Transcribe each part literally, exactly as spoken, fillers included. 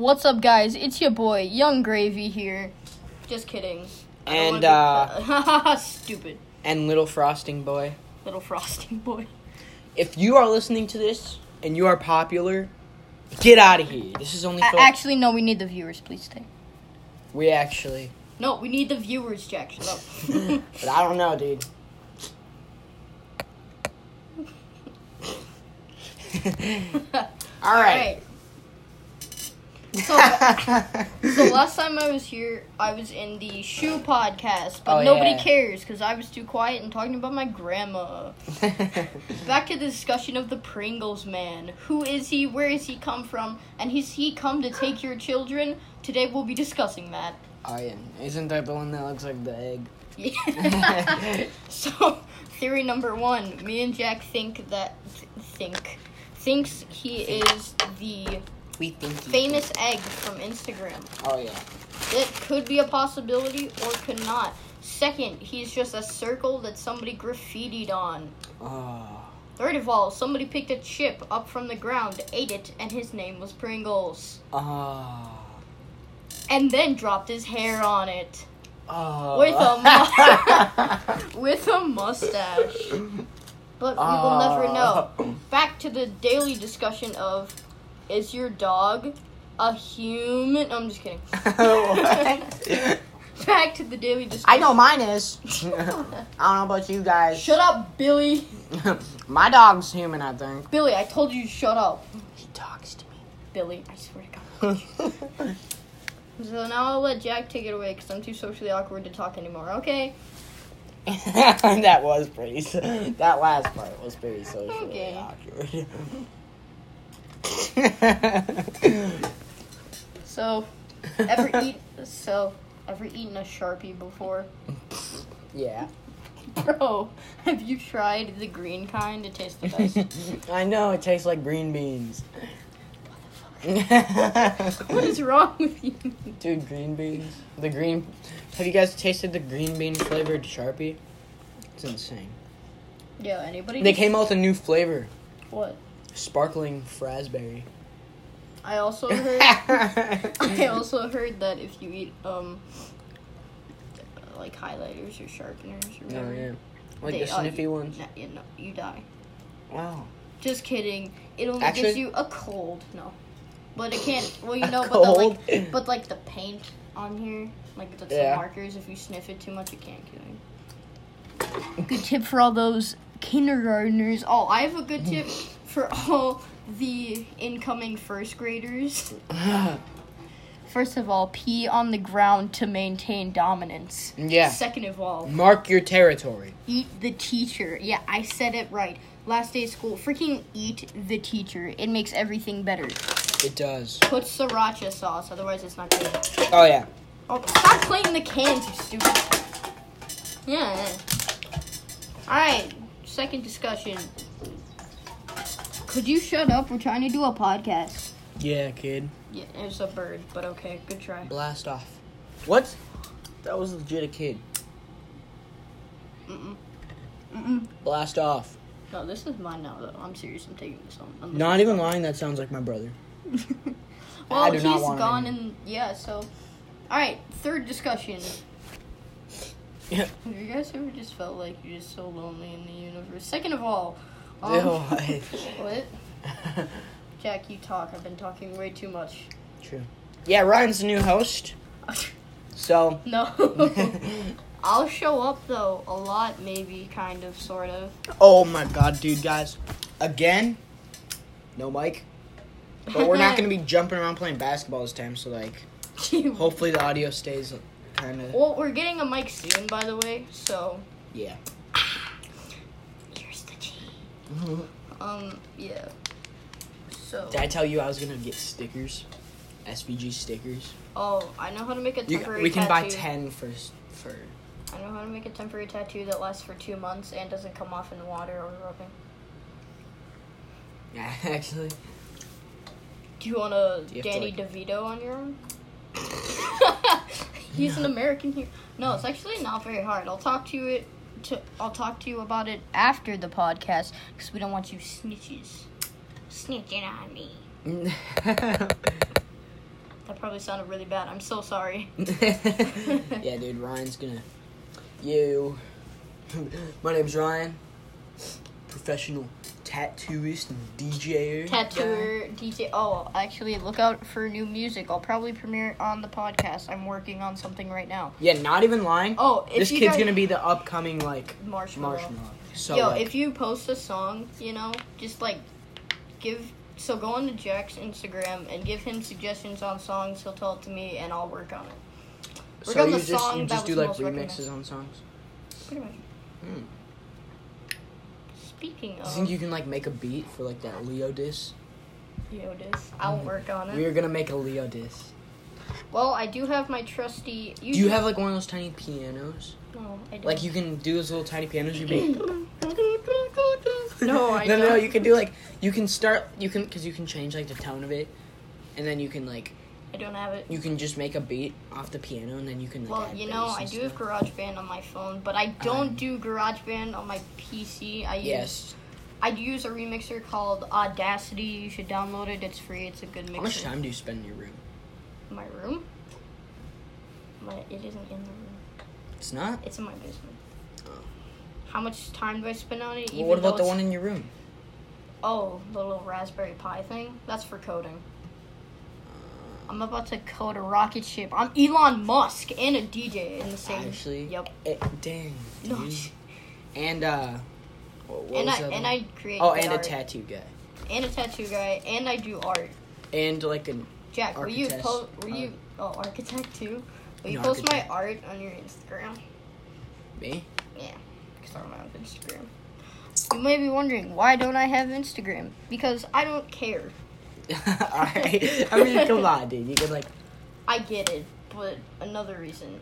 What's up, guys? It's your boy, Young Gravy here. Just kidding. I and, uh... stupid. And Little Frosting Boy. Little Frosting Boy. If you are listening to this, and you are popular, get out of here. This is only for... A- actually, no, we need the viewers, please stay. We actually... No, we need the viewers, Jack. Shut up. But I don't know, dude. All right. So, so last time I was here, I was in the shoe podcast, but oh, nobody yeah. cares because I was too quiet and talking about my grandma. Back to the discussion of the Pringles man. Who is he? Where is he come from? And is he come to take your children? Today we'll be discussing that. Oh yeah, isn't that the one that looks like the egg? Yeah. So, theory number one: me and Jack think that th- think thinks he think. is the. We think famous think. egg from Instagram. Oh, yeah. It could be a possibility or could not. Second, he's just a circle that somebody graffitied on. Oh. Third of all, somebody picked a chip up from the ground, ate it, and his name was Pringles. Oh. And then dropped his hair on it. Oh. With a, mu- with a mustache. But we oh. will never know. Back to the daily discussion of... Is your dog a human? I'm just kidding. Back to the daily discussion. I know mine is. I don't know about you guys. Shut up, Billy. My dog's human, I think. Billy, I told you to shut up. He talks to me. Billy, I swear to God. So now I'll let Jack take it away because I'm too socially awkward to talk anymore. Okay. That was pretty... That last part was pretty socially okay. awkward. so, ever eat? So, ever eaten a Sharpie before? Yeah. Bro, have you tried the green kind? It tastes the best. I know it tastes like green beans. What is wrong with you? Dude, green beans. The green. Have you guys tasted the green bean flavored Sharpie? It's insane. Yeah. Anybody? They came out with a new flavor. What? Sparkling Raspberry. I also heard I also heard that if you eat um like highlighters or sharpeners or whatever. No, yeah. Like they, the sniffy uh, you, ones. You, no, you die. Wow. Just kidding. It only Actually, gives you a cold. No. But it can't well you know but the, like but like the paint on here, like the yeah. markers, if you sniff it too much it can't kill you. Good tip for all those kindergartners. Oh, I have a good tip. For all the incoming first graders. First of all, pee on the ground to maintain dominance. Yeah. Second of all. Mark your territory. Eat the teacher. Yeah, I said it right. Last day of school. Freaking eat the teacher. It makes everything better. It does. Put sriracha sauce, otherwise it's not good. Oh, yeah. Oh, stop playing the cans, you stupid. Yeah. All right, second discussion. Could you shut up? We're trying to do a podcast. Yeah, kid. Yeah, it was a bird, but okay, good try. Blast off. What? That was legit a kid. Mm-mm. Mm-mm. Blast off. No, this is mine now, though. I'm serious. I'm taking this home. I'm not even lying. That sounds like my brother. Well, I do he's not want gone him. and... Yeah, so... Alright, third discussion. Yeah. Have you guys ever just felt like you're just so lonely in the universe? Second of all... Um, what? Jack, you talk. I've been talking way too much. True. Yeah, Ryan's the new host. So. No. I'll show up, though, a lot, maybe, kind of, sort of. Oh, my God, dude, guys. Again, no mic. But we're not going to be jumping around playing basketball this time, so, like, hopefully the audio stays kind of. Well, we're getting a mic soon, by the way, so. Yeah. Um, yeah. So. Did I tell you I was gonna get stickers? S V G stickers? Oh, I know how to make a temporary tattoo. We can tattoo. buy ten for, for... I know how to make a temporary tattoo that lasts for two months and doesn't come off in water or rubbing. Yeah, actually. Do you want a you Danny like... DeVito on your arm? He's no. an American here. No, it's actually not very hard. I'll talk to you it. To, I'll talk to you about it after the podcast because we don't want you snitches snitching on me. probably sounded really bad. I'm so sorry. Yeah, dude, Ryan's gonna... You. My name's Ryan. Professional tattooist and D J. Tattooer, D J. Oh, actually, look out for new music. I'll probably premiere it on the podcast. I'm working on something right now. Yeah, not even lying. Oh, if this you kid's guys... gonna be the upcoming, like, Marshmallow. Marshmallow. So, yo, like... if you post a song, you know, just, like, give... So go on to Jack's Instagram and give him suggestions on songs. He'll tell it to me, and I'll work on it. Work so on you, the just, song you just do, like, remixes on songs? Pretty much. Hmm. Speaking of... Do you think you can, like, make a beat for, like, that Leo diss? Leo diss? I'll mm-hmm. work on it. We are going to make a Leo diss. Well, I do have my trusty... You do you do... have, like, one of those tiny pianos? No, I don't. Like, you can do those little tiny pianos you make... No, I no, don't. No, you can do, like, you can start, you can, because you can change, like, the tone of it, and then you can, like... I don't have it. You can just make a beat off the piano, and then you can, like, well, you know, I do stuff. have GarageBand on my phone, but I don't um, do GarageBand on my P C. I use, yes. I use a remixer called Audacity. You should download it. It's free. It's a good mixer. How much time do you spend in your room? My room? My, it isn't in the room. It's not? It's in my basement. How much time do I spend on it? Even well, what about the one in your room? Oh, the little Raspberry Pi thing? That's for coding. I'm about to code a rocket ship. I'm Elon Musk and a D J in the same... Actually? Yep. It, dang. No. And, uh... What, what and, was I, that and I create Oh, and art. a tattoo guy. And a tattoo guy. And I do art. And, like, an Jack, will you... Po- were uh, you... Oh, architect, too? Will you post architect. my art on your Instagram? Me? Yeah. On my own Instagram. You may be wondering, why don't I have Instagram? Because I don't care. Alright. I mean, come on, dude. You could, like... I get it, but another reason...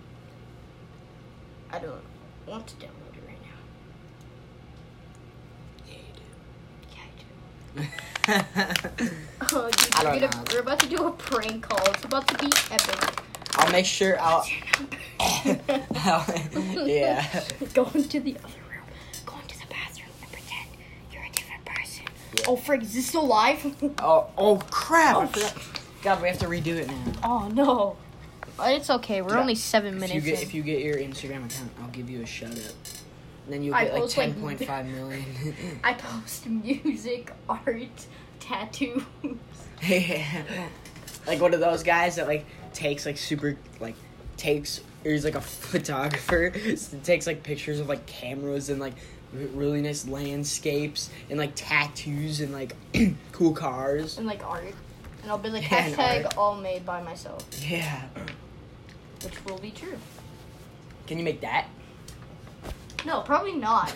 I don't want to download it right now. Yeah, you do. Yeah, I do. Oh, dude. I we're, gonna, we're about to do a prank call. It's about to be epic. I'll make sure I'll... Yeah. Go into the other room. Go into the bathroom and pretend you're a different person. Yeah. Oh, frick, is this still live? oh, oh, crap. Oh, God, we have to redo it now. Oh, no. It's okay. We're yeah. only seven minutes if you, get, if you get your Instagram account, I'll give you a shout-out. And then you'll get, I like, ten point five like, million. I post music, art, tattoos. Yeah. Like, one of those guys that, like... takes like super like takes or he's like a photographer, so he takes like pictures of like cameras and like r- really nice landscapes and like tattoos and like cool cars and like art, and I'll be like yeah, hashtag all made by myself, yeah which will be true. Can you make that? No, probably not.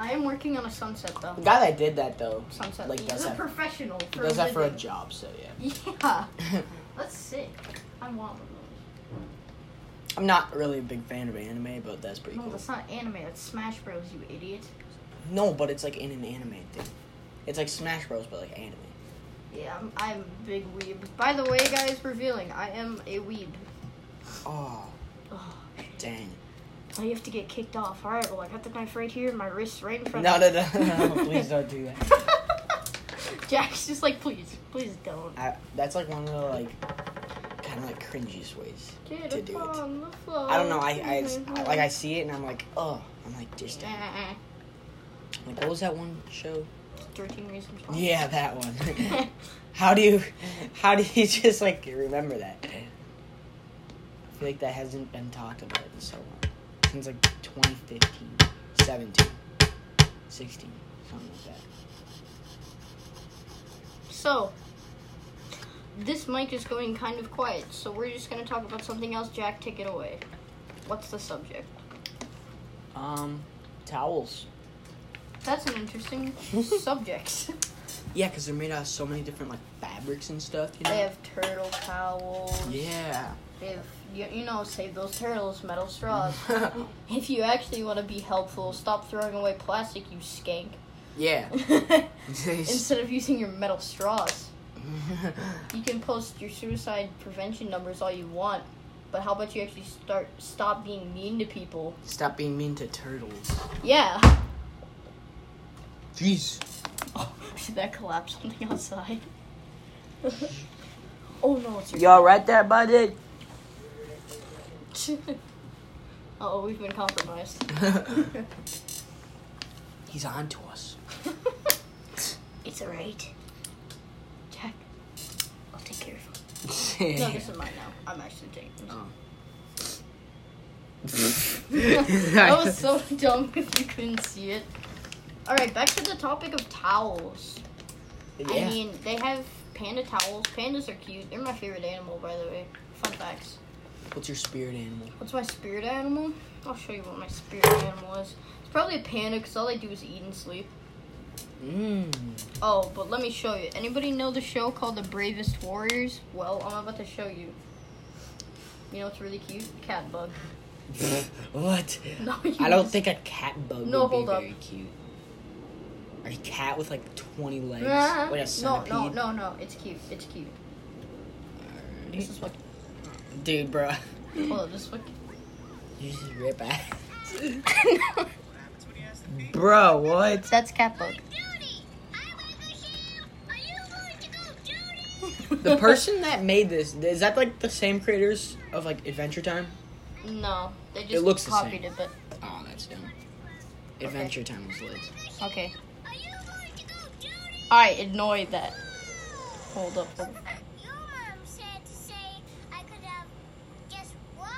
I am working on a sunset, though. The guy that did that, though. Sunset. Like, He's a that, professional. For does a that for a job, so yeah. Yeah. That's sick. I want one of those. I'm not really a big fan of anime, but that's pretty no, cool. No, that's not anime. That's Smash Bros, you idiot. No, but it's, like, in an anime thing. It's like Smash Bros, but, like, anime. Yeah, I'm, I'm a big weeb. By the way, guys, revealing, I am a weeb. Oh. Oh. Dang. Oh, you have to get kicked off. All right, well, I got the knife right here, my wrist's right in front no, of me. No, no, no, no, please don't do that. Jack's just like, please, please don't. I, that's like one of the, like, kind of, like, cringiest ways get to do it. The floor. I don't know, I, I, mm-hmm. I, like, I see it, and I'm like, oh, I'm like, just, nah. Like, what was that one show? thirteen Reasons Yeah, that one. How do you, how do you just, like, remember that? I feel like that hasn't been talked about in so long. Since like twenty fifteen, seventeen, sixteen, something like that. So, this mic is going kind of quiet, so we're just going to talk about something else. Jack, take it away. What's the subject? Um, towels. That's an interesting subject. Yeah, because they're made out of so many different, like, fabrics and stuff, you know? They have turtle towels. Yeah. They have... You, you know, save those turtles, metal straws. If you actually want to be helpful, stop throwing away plastic, you skank. Yeah. Instead of using your metal straws. You can post your suicide prevention numbers all you want, but how about you actually start stop being mean to people? Stop being mean to turtles. Yeah. Jeez. Oh, did that collapse something outside? Oh, no, it's your Y'all right there, buddy. Uh-oh, we've been compromised. He's on to us. It's all right. Jack, I'll take care of him. No, this is mine now. I'm actually taking this. Oh. That was so dumb if you couldn't see it. All right, back to the topic of towels. Yeah. I mean, they have panda towels. Pandas are cute. They're my favorite animal, by the way. Fun facts. What's your spirit animal? What's my spirit animal? I'll show you what my spirit animal is. It's probably a panda because all they do is eat and sleep. Mm. Oh, but let me show you. Anybody know the show called The Bravest Warriors? Well, I'm about to show you. You know what's really cute? Cat bug. What? No, I don't just... think a cat bug no, would hold be up. very cute. A cat with like twenty legs. Uh, Wait, a centipede? No, no, no, no. It's cute. It's cute. Right. This is what. Dude, bro. Hold on, this is what. You just rip ass. Bro, what? That's cat bug. The person that made this, is that like the same creators of like Adventure Time? No, they just it looks copied the same. it, but... Oh, that's dumb. Adventure okay. Time was lit. Okay. I annoyed that. Hold up. Hold up. Your mom said to say I could have just one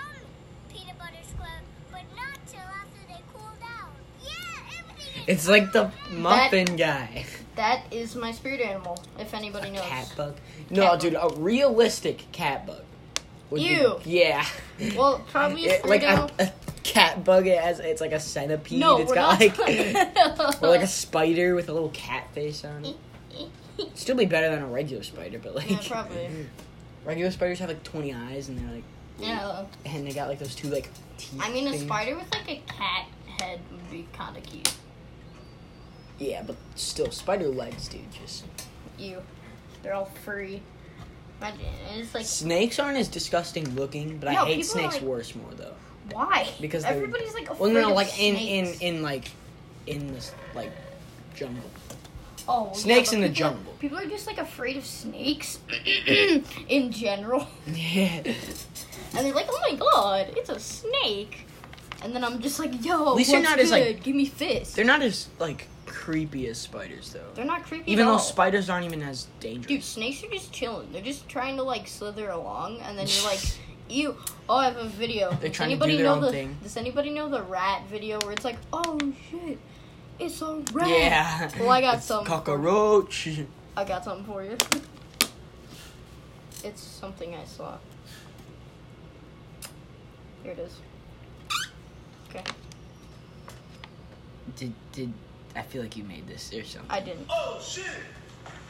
peanut butter square, but not till after they cool down. Yeah, everything is... It's like the muffin that, guy. That is my spirit animal, if anybody a knows. Cat bug? No, cat dude, bug. a realistic cat bug. Ew. Be, yeah. Well, probably it, like a, a cat bug. It has, it's like a centipede. No, it's we're got not like or like a spider with a little cat face on it. Still be better than a regular spider, but like yeah, probably. Regular spiders have like twenty eyes, and they're like yeah, and they got like those two like teeth. I mean, a things. spider with like a cat head would be kind of cute. Yeah, but still, spider legs, dude. Just ew. They're all furry. It's like, snakes aren't as disgusting looking, but no, I hate snakes like, worse more though. Why? Because everybody's like afraid well, no, no, like of in, snakes. in in like in this like jungle. Oh, well, snakes yeah, in the jungle. Are, people are just like afraid of snakes in general. Yeah. And they're like, oh my god, it's a snake. And then I'm just like, yo, at least what's not good? As, like, give me fists. They're not as like creepy as spiders, though. They're not creepy even at all. Though spiders aren't even as dangerous. Dude, snakes are just chilling. They're just trying to, like, slither along, and then you're like, ew. Oh, I have a video. They're trying anybody to do their own the, thing. Does anybody know the rat video where it's like, oh, shit, it's a rat? Yeah. Well, I got it's some. Cockroach. I got something for you. It's something I saw. Here it is. Okay. Did, did... I feel like you made this or something. I didn't. Oh, shit.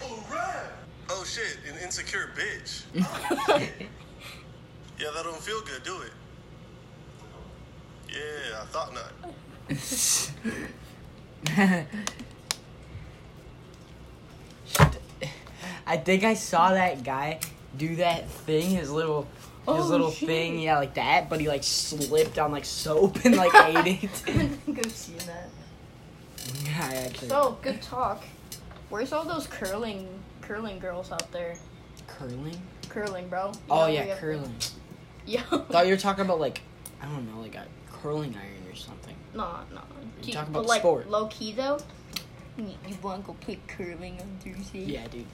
All right. Oh, shit. An insecure bitch. Oh, yeah, that don't feel good, do it? Yeah, I thought not. I think I saw that guy do that thing, his little... His oh, little shit. thing, yeah, like that, but he, like, slipped on, like, soap and, like, ate it. I think I've seen that. Yeah, I actually... So, good talk. Where's all those curling curling girls out there? Curling? Curling, bro. You oh, yeah, curling. Yeah. Thought you were talking about, like, I don't know, like a curling iron or something. No, no. You're talking about like, sport. Low-key, though, you want to go play curling on Thursday? Yeah, dude.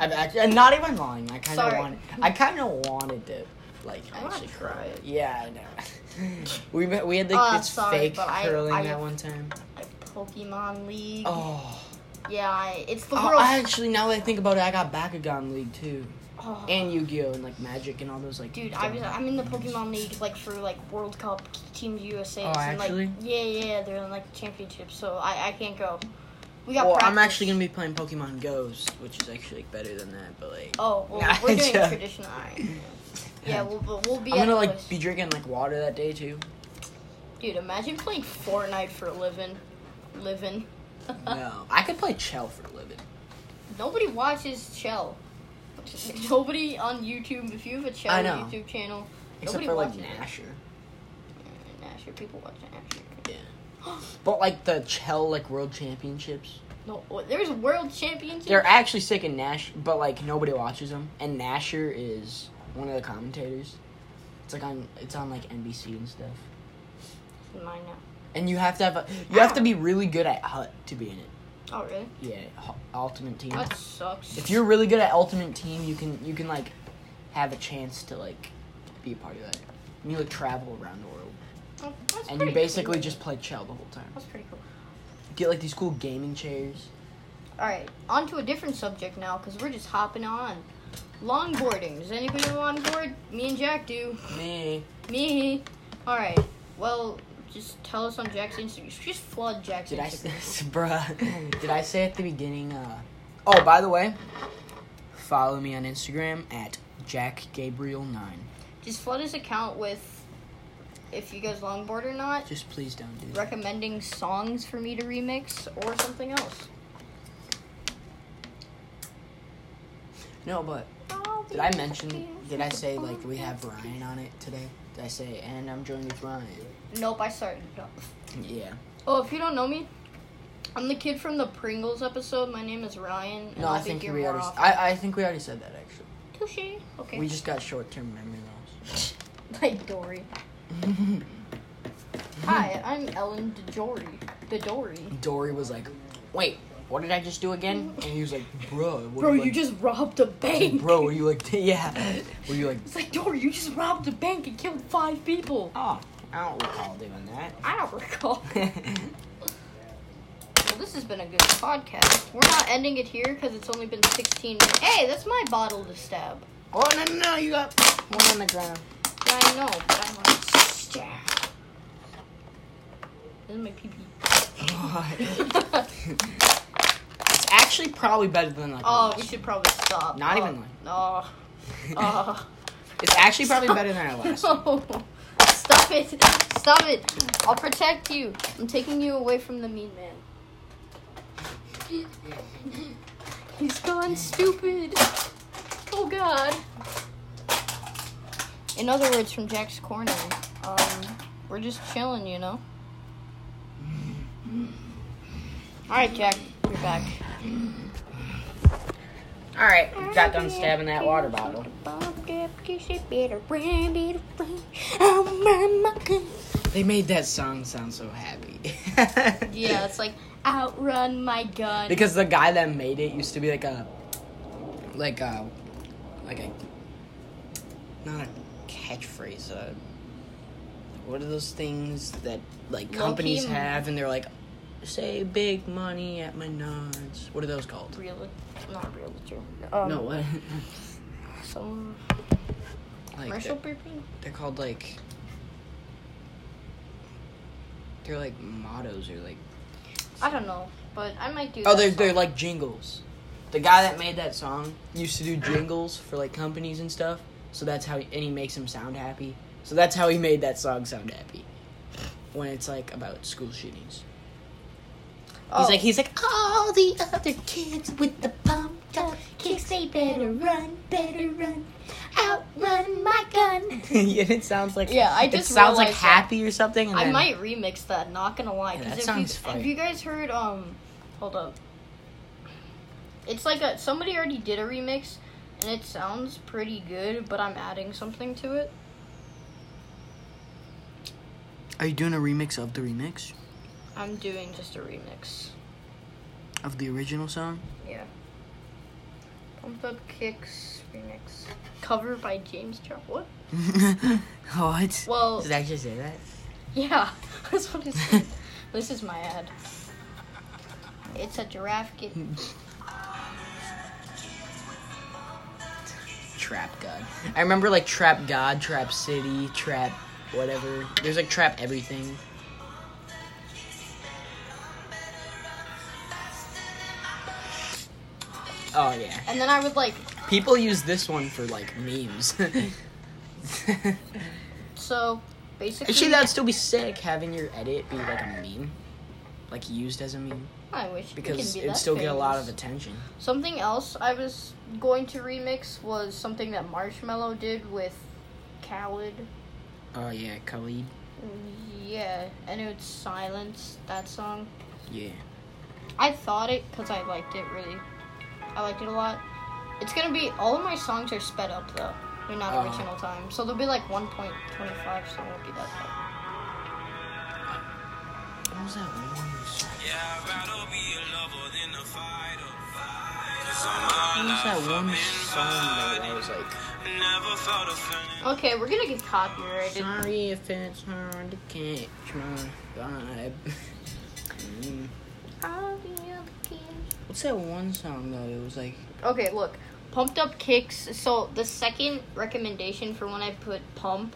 I've actually, I'm not even lying. I kind of wanted. I kind of wanted to, like, I actually cry. It. Yeah, I know. we we had like uh, this sorry, fake curling I, I, that one time. I, Pokemon League. Oh. Yeah, I, it's the world. Oh, I actually, now that I think about it, I got Bakugan League too, oh. and Yu-Gi-Oh and like Magic and all those like. Dude, I was I'm in the Pokemon League like for like World Cup, Team U S A. Oh, and, actually. Like, yeah, yeah, they're in like championships, so I I can't go. We got well, practice. I'm actually going to be playing Pokemon Go's, which is actually like, better than that, but like... Oh, well, nah, we're doing just... traditional iron. Yeah, we'll, we'll, we'll be I'm going to, like, be drinking, like, water that day, too. Dude, imagine playing Fortnite for a living. Living. No, I could play Chell for a living. Nobody watches Chell. Nobody on YouTube, if you have a Chell YouTube channel, except nobody for, watches like, Nasher. Yeah, Nasher, people watch Nasher. Yeah. But, like, the Chell, like, World Championships. No, there's world championships. They're actually sick in Nash, but like nobody watches them. And Nasher is one of the commentators. It's like on, it's on like N B C and stuff. Mine now. And you have to have, a, you have to be really good at H U T to be in it. Oh really? Yeah, Ultimate Team. That sucks. If you're really good at Ultimate Team, you can you can like have a chance to like be a part of that. And you like travel around the world. Oh, that's and you basically cool. just play Chell the whole time. That's pretty cool. Get like these cool gaming chairs. All right, on to a different subject now because we're just hopping on. Longboarding. Does anybody want to longboard? Me and Jack do. Me. Me. All right. Well, just tell us on Jack's Instagram. Just flood Jack's Did Instagram. I, bruh, did I say at the beginning? Uh, oh, by the way, follow me on Instagram at Jack Gabriel nine. Just flood his account with. If you guys longboard or not. Just please don't do that. Recommending songs for me to remix or something else. No, but did I mention, did I say, like, we have Ryan on it today? Did I say, and I'm joined with Ryan? Nope, I started it off. Yeah. Oh, if you don't know me, I'm the kid from the Pringles episode. My name is Ryan. No, I think, think we already, I, I think we already said that, actually. Touché. Okay. We just got short-term memory loss. Like Dory. Hi, I'm Ellen DeDory. DeDory. Dory was like, wait, what did I just do again? And he was like, bro. Bro, you, like, you just robbed a bank. Bro, were you like, yeah. Were you like. It's like, Dory, you just robbed a bank and killed five people. Oh, I don't recall doing that. I don't recall. Well, this has been a good podcast. We're not ending it here because it's only been sixteen minutes. Hey, that's my bottle to stab. Oh, no, no, no, you got one on the ground. Yeah, I know, but I want to. Yeah. This is my pee pee. It's actually probably better than like. Oh, we should probably stop. Not oh, even like. No. Oh. It's actually probably stop. Better than our last. No. Stop it. Stop it. I'll protect you. I'm taking you away from the mean man. He's gone stupid. Oh, God. In other words, from Jack's Corner. Um, we're just chilling, you know? Alright, Jack, you're back. Alright, got done stabbing that water bottle. They made that song sound so happy. Yeah, it's like, outrun my gun. Because the guy that made it used to be like a, like a, like a, not a catchphrase, uh, what are those things that, like, companies Low-key have, and they're like, say big money at Menards. What are those called? Real, not real, um, no, what? Some like commercial they're, burping? They're called, like, they're, like, mottos or, like. I don't know, but I might do oh, that. Oh, they're, they're, like, jingles. The guy that made that song used to do jingles for, like, companies and stuff, so that's how, he, and he makes them sound happy. So that's how he made that song sound happy. When it's, like, about school shootings. Oh. He's like, he's like, all the other kids with the pumped up kicks, they better run, better run, outrun my gun. It sounds like, yeah, I just it sounds like happy or something. And I then, might remix that, not gonna lie. Yeah, that if sounds you, funny. Have you guys heard, um, hold up. It's like a, somebody already did a remix, and it sounds pretty good, but I'm adding something to it. Are you doing a remix of the remix? I'm doing just a remix. Of the original song? Yeah. Pump Up Kicks remix. Cover by James Charles. What? What? Well, did I just say that? Yeah. That's what I said. This is my ad. It's a giraffe kitten. Trap God. I remember like Trap God, Trap City, Trap... whatever. There's like trap everything. Oh yeah. And then I would like. People use this one for like memes. So basically. Actually, that'd still be sick having your edit be like a meme, like used as a meme. I wish. Because it can be it'd still famous. Get a lot of attention. Something else I was going to remix was something that Marshmallow did with Khalid. Oh, yeah, Khalid. Yeah, and it would silence that song. Yeah. I thought it because I liked it really. I liked it a lot. It's gonna be, all of my songs are sped up though. They're not uh, original time. So they'll be like one point two five, so it won't be that bad. What was that one song? Yeah, I'd rather be a lover than a fighter. What was that one song that I was like... Okay, we're gonna get copyrighted. Sorry if it's hard to catch my vibe. What's that one song though? It was like... Okay, look. Pumped Up Kicks. So, the second recommendation for when I put pump,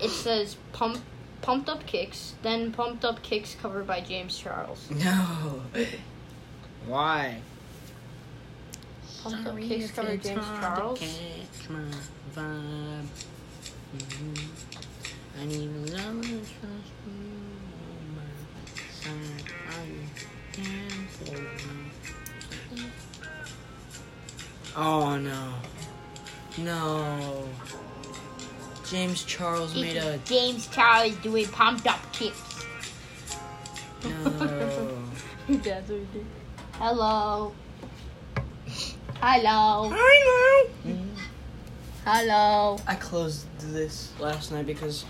it says pump, Pumped Up Kicks, then Pumped Up Kicks covered by James Charles. No. Why? Pumped Up Kicks covered James Charles? Catch my vibe. Mm-hmm. I need a love to trust you. My side, I can't hold me. Oh no. No. James Charles it's made a. James Charles doing Pumped Up Kicks. No. That's what he did. Hello. Hello. Hello. Mm-hmm. Hello. I closed this last night because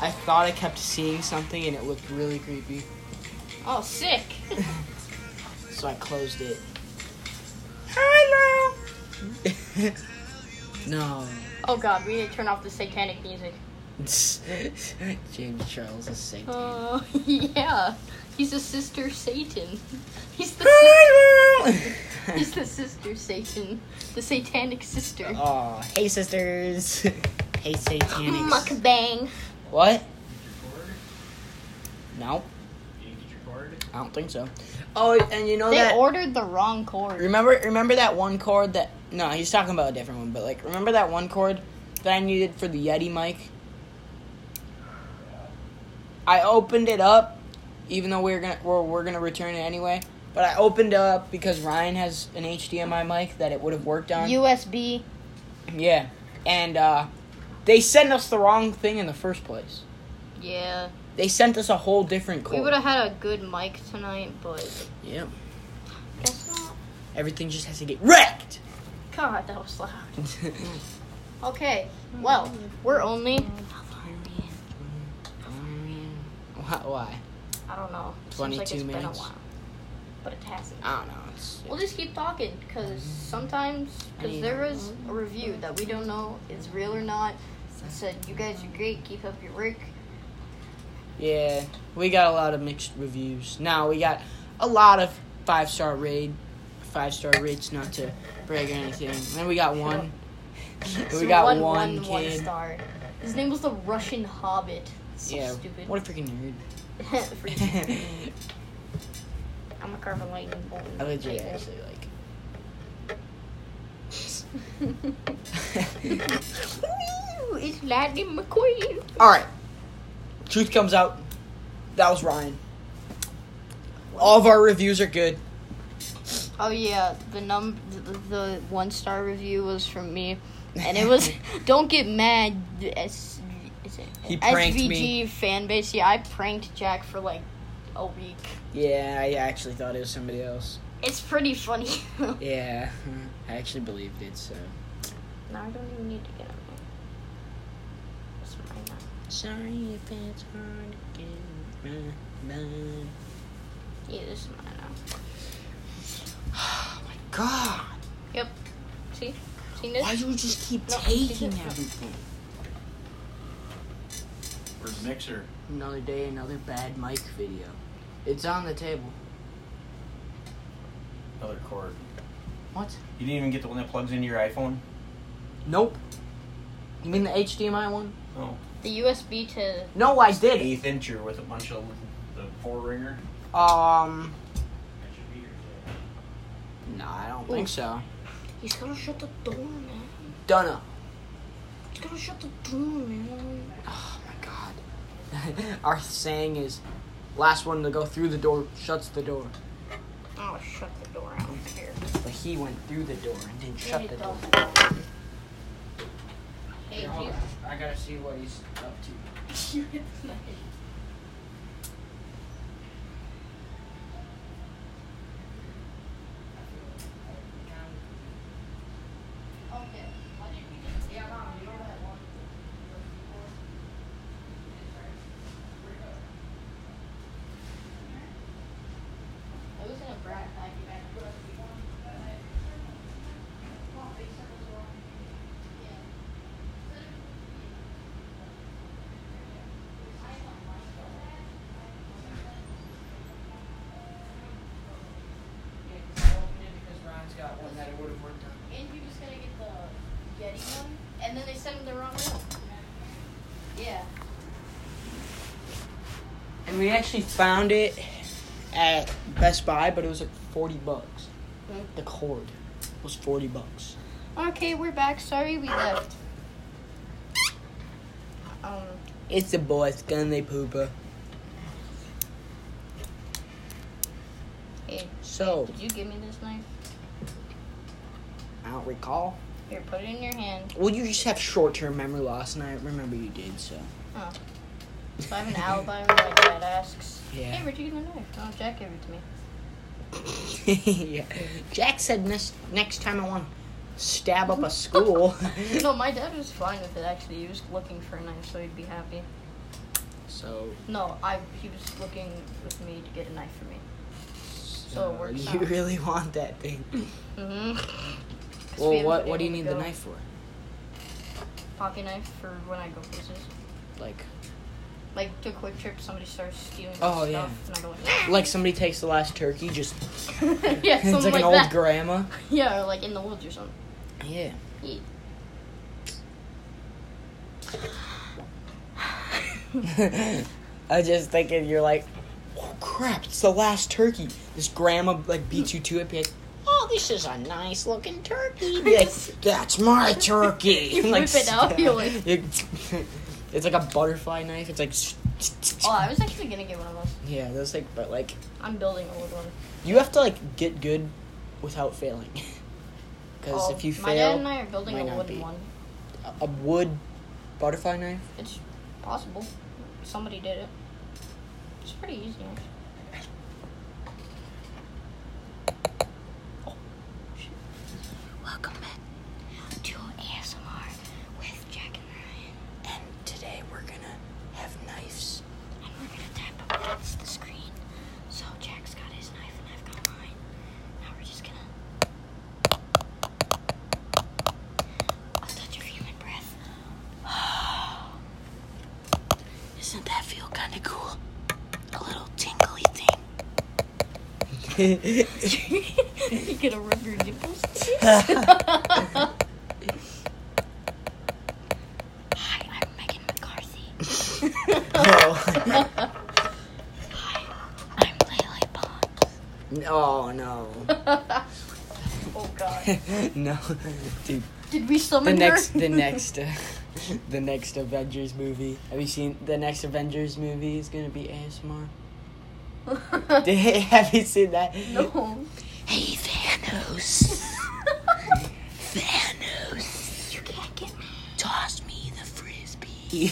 I thought I kept seeing something and it looked really creepy. Oh, sick. So I closed it. Hello. No. Oh God, we need to turn off the satanic music. James Charles is Satan. Oh uh, yeah, he's a sister Satan. He's the sister. He's the sister Satan, the satanic sister. Oh, hey sisters. Hey satanic. Mukbang. What? No. I don't think so. Oh, and you know they that... They ordered the wrong chord. Remember remember that one chord that... No, he's talking about a different one, but, like, remember that one chord that I needed for the Yeti mic? I opened it up, even though we we're gonna, we're, we're gonna return it anyway, but I opened it up because Ryan has an H D M I mic that it would have worked on. U S B. Yeah, and uh, they sent us the wrong thing in the first place. Yeah. They sent us a whole different chord. We would have had a good mic tonight, but... Yeah. Guess not. Everything just has to get wrecked! God, that was loud. Okay, well, we're only... How far are we in? How far are we in? Why? why? I don't know. twenty-two minutes? Seems like it's minutes. Been a while. But it hasn't. I don't know. It's... We'll just keep talking, because sometimes... Because there is a review that we don't know is real or not. It said, you guys are great, keep up your work. Yeah, we got a lot of mixed reviews. Now, we got a lot of five-star raid, five-star rates, not to brag or anything. And then we got one. So we got one, one, one kid. One star. His name was the Russian Hobbit. So yeah, stupid. What a freaking nerd. Freaking nerd. I'm a carbon lightning bolt. I legit actually like... Ooh, it's Lightning McQueen. All right. Truth comes out. That was Ryan. All of our reviews are good. Oh yeah, the num the, the one star review was from me, and it was don't get mad. S- is it he pranked S V G me. Fan base. Yeah, I pranked Jack for like a week. Yeah, I actually thought it was somebody else. It's pretty funny. Yeah, I actually believed it. So. No, I don't even need to get it. Sorry if it's hard to get my mind. Yeah, this is mine now. Oh my god. Yep. See? Seen this? Why do we just keep no, taking everything? Where's the mixer? Another day, another bad mic video. It's on the table. Another cord. What? You didn't even get the one that plugs into your iPhone? Nope. You mean the H D M I one? Oh. The U S B to... No, I did. eighth incher with a bunch of the four-ringer. Um... No, I don't Ooh. think so. He's gonna shut the door, man. Dunno. He's gonna shut the door, man. Oh, my God. Our saying is, last one to go through the door shuts the door. Oh, shut the door. I don't care. But he went through the door and didn't yeah, shut the door. Does. Here, hold on. I gotta see what he's up to. and then they sent him the wrong one. Yeah. And we actually found it at Best Buy, but it was like forty bucks. Mm-hmm. The cord was forty bucks. Okay, we're back. Sorry we left. Um. It's the boys, Gunley Pooper. Hey. So. Did you give me this knife? I don't recall. Here, put it in your hand. Well, you just have short-term memory loss, and I remember you did, so. Oh. So I have an alibi when my dad asks, yeah. Hey, where'd you get my knife? Oh, Jack gave it to me. Yeah. Jack said next, next time I want to stab up a school. No, my dad was fine with it, actually. He was looking for a knife, so he'd be happy. So. No, I he was looking with me to get a knife for me. So, so it works you out. Really want that thing. Mm-hmm. Well, we what what do you need the knife for? Pocket knife for when I go places. Like? Like, to a quick trip, somebody starts stealing oh, stuff. Yeah. And I go like, like, somebody takes the last turkey, just... yeah, it's like, like an old that. grandma. Yeah, or like in the woods or something. Yeah. Yeah. I was just thinking, you're like, oh, crap, it's the last turkey. This grandma, like, beats you to it, be like, oh, this is a nice looking turkey. Like, that's my turkey. You rip like, it out. You're like... It's like a butterfly knife. It's like... Oh, I was actually going to get one of those. Yeah, those like... But like... I'm building a wood one. You have to like get good without failing. Because oh, if you fail... My dad and I are building a wooden one. A, a wood butterfly knife? It's possible. Somebody did it. It's pretty easy actually. Welcome back to A S M R with Jack and Ryan. And today we're gonna have knives. And we're gonna tap up against the screen. So Jack's got his knife and I've got mine. Now we're just gonna... I'll touch your human breath. Doesn't that feel kinda cool? A little tingly thing. You gonna rub your nipples? Hi, I'm Megan McCarthy. Oh. Hi, I'm Lele Pons. Oh, no. Oh, God. No. Dude. Did we summon the next, her? The next, uh, the next Avengers movie. Have you seen the next Avengers movie is gonna be A S M R? Have you seen that? No. Hey, Thanos. Thanos, you can't get me. Toss me the frisbee.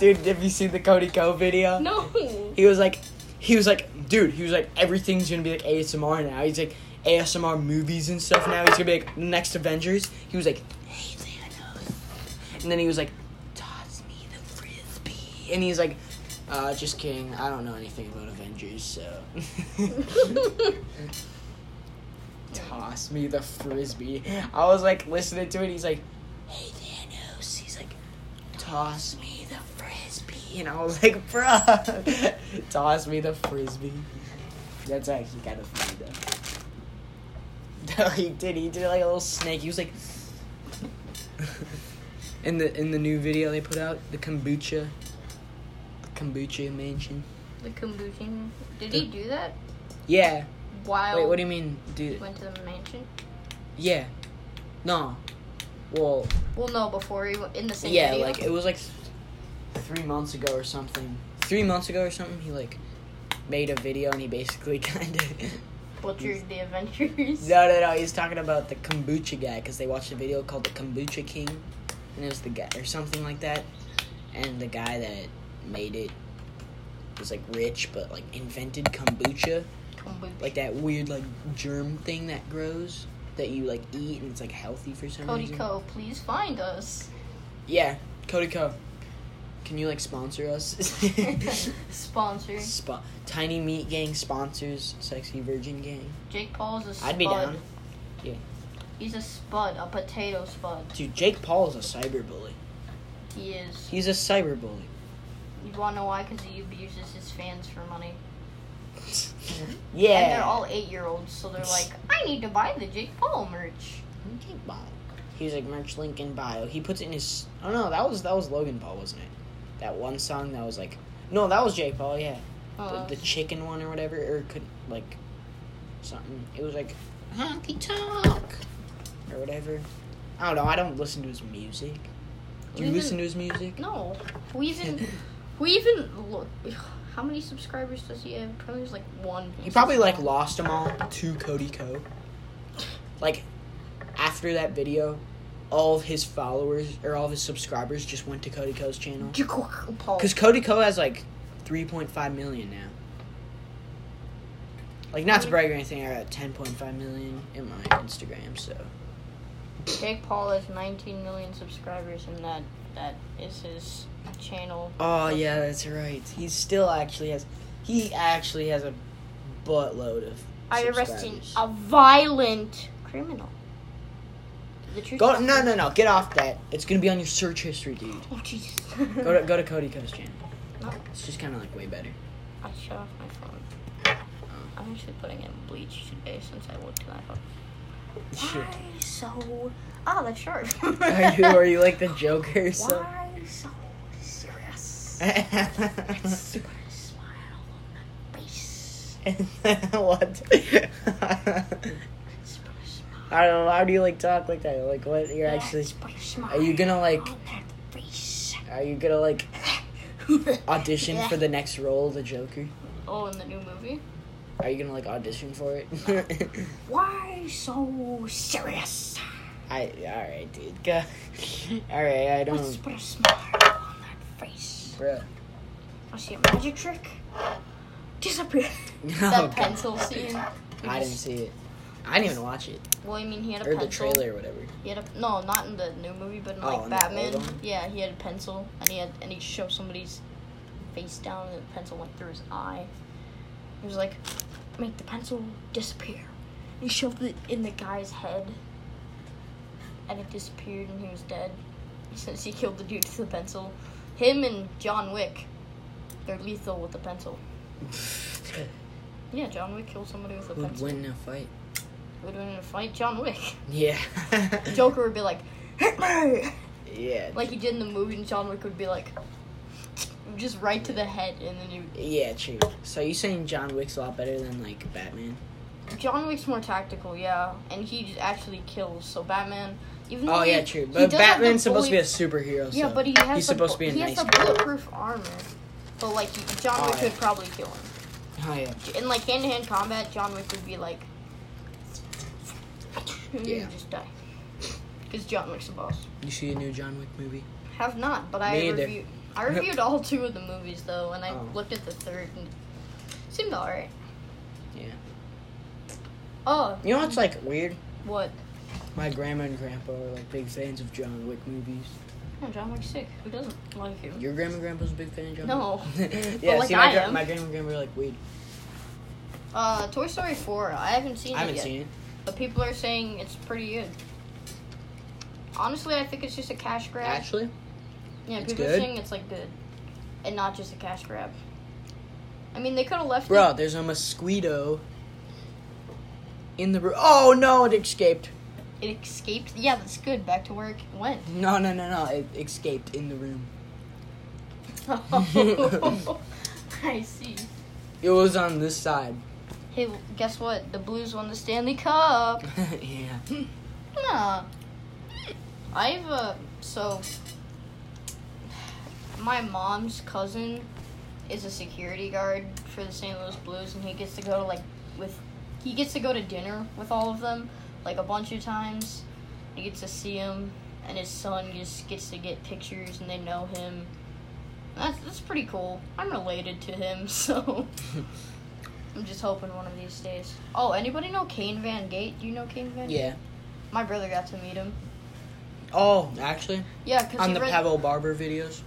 Dude, have you seen the Cody Ko video? No. He was like, he was like, dude, he was like, everything's gonna be like A S M R now. He's like, A S M R movies and stuff now. He's gonna be like, next Avengers. He was like, hey, Thanos. And then he was like, toss me the frisbee. And he's like, uh, just kidding. I don't know anything about Avengers, so. Toss me the frisbee. I was like listening to it. He's like, hey Thanos. He's like, toss me the frisbee. And I was like, bruh, toss me the frisbee. That's actually kind of funny though. No, he did. He did like a little snake. He was like, in the in the new video they put out, the kombucha, the kombucha mansion. The kombucha. Did he do that? Yeah. Wild. Wait, what do you mean, dude? Went to the mansion? Yeah. No. Well. Well, no, before he went in the same Yeah, video. Like, it was like th- three months ago or something. Three months ago or something, he like made a video and he basically kind of... Butchered the Avengers? No, no, no, he's talking about the kombucha guy because they watched a video called The Kombucha King. And it was the guy, or something like that. And the guy that made it was like rich, but like invented kombucha. Like that weird like germ thing that grows that you like eat and it's like healthy for some Cody reason. Cody Ko, please find us. Yeah, Cody Ko, can you like sponsor us? Sponsor. Sp- Tiny Meat Gang sponsors Sexy Virgin Gang. Jake Paul's a spud. I'd be down. Yeah. He's a spud, a potato spud. Dude, Jake Paul is a cyberbully. He is. He's a cyberbully. You wanna know why? Because he abuses his fans for money. Yeah. And they're all eight-year-olds, so they're like, I need to buy the Jake Paul merch. You can't buy it. He's like merch link in bio. He puts it in his. Oh no, that was that was Logan Paul, wasn't it? That one song that was like. No, that was Jake Paul. Yeah, oh. the, the chicken one or whatever, or could like something. It was like honky tonk or whatever. I don't know. I don't listen to his music. Do we you even, listen to his music? No, we even we even look. How many subscribers does he have? Probably there's like one. He probably like lost them all to Cody Ko. Like after that video. All of his followers, or all of his subscribers, just went to Cody Ko's channel. Because Cody Ko has, like, three point five million now. Like, not to brag or anything, I got ten point five million in my Instagram, so. Jake Paul has nineteen million subscribers, and that that is his channel. Oh, yeah, that's right. He still actually has, he actually has a buttload of I arrested a violent criminal. Go, no, no, no. Get off that. It's going to be on your search history, dude. Oh, Jesus. go, to, go to Cody Ko's channel. No. It's just kind of, like, way better. I shut off my phone. Oh. I'm actually putting in bleach today since I looked at my phone. Sure. Why so... Oh, that's short. are, you, are you, like, the Joker or something? Why so serious? That's my smile on my face. What? I don't know, how do you, like, talk like that? Like, what, you're actually, are you gonna, like, are you gonna, like, audition for the next role, the Joker? Oh, in the new movie? Are you gonna, like, audition for it? Why so serious? I, alright, dude, go, alright, I don't. Let's put a smile on that face. Bruh. I see a magic trick. Disappear. No, that God. Pencil scene. I didn't see it. I didn't even watch it. Well, I mean, he had a or pencil. Or the trailer or whatever. He had a, no, not in the new movie, but in, like, oh, in Batman. Yeah, he had a pencil, and he had and he shoved somebody's face down, and the pencil went through his eye. He was like, make the pencil disappear. He shoved it in the guy's head, and it disappeared, and he was dead. Since he killed the dude with the pencil. Him and John Wick, they're lethal with the pencil. Yeah, John Wick killed somebody with a Who'd pencil. Who'd win in a fight? Would win in a fight, John Wick. Yeah. Joker would be like, hit me! Yeah. Like he did in the movie, and John Wick would be like, just right to the head, and then you. Yeah, true. So you saying John Wick's a lot better than, like, Batman? John Wick's more tactical, yeah, and he just actually kills. So Batman, even though. Oh he, yeah, true. But Batman's supposed to be a superhero. Yeah, so but he has. He's like, supposed to be a nice. He has a bulletproof armor, but like he, John oh, Wick yeah. would probably kill him. Oh yeah. In like hand-to-hand combat, John Wick would be like. You yeah. just die. Because John Wick's the boss. You see a new John Wick movie? Have not, but I reviewed, I reviewed all two of the movies, though, and I oh. looked at the third, and it seemed alright. Yeah. Oh. You know what's, like, weird? What? My grandma and grandpa are, like, big fans of John Wick movies. No, John Wick's sick. Who doesn't like him? Your grandma and grandpa's a big fan of John no. Wick? No. Yeah, like see, my, gra- my grandma and grandpa are, like, weird. Uh, Toy Story four. I haven't seen I haven't it yet. seen it. But people are saying it's pretty good. Honestly, I think it's just a cash grab. Actually? Yeah, people good. are saying it's, like, good. And not just a cash grab. I mean, they could have left Bro, it. Bro, there's a mosquito in the room. Oh, no, it escaped. It escaped? Yeah, that's good. Back to where it went. No, no, no, no. It escaped in the room. Oh, I see. It was on this side. Hey, guess what? The Blues won the Stanley Cup. Yeah. Nah. I've, uh, so, my mom's cousin is a security guard for the Saint Louis Blues, and he gets to go to, like, with, he gets to go to dinner with all of them, like, a bunch of times. He gets to see him, and his son just gets to get pictures, and they know him. That's, that's pretty cool. I'm related to him, so... I'm just hoping one of these days. Oh, anybody know Kane Van Gate? Do you know Kane Van Gate? Yeah. My brother got to meet him. Oh, actually? Yeah, because on the read... Pavel Barber videos.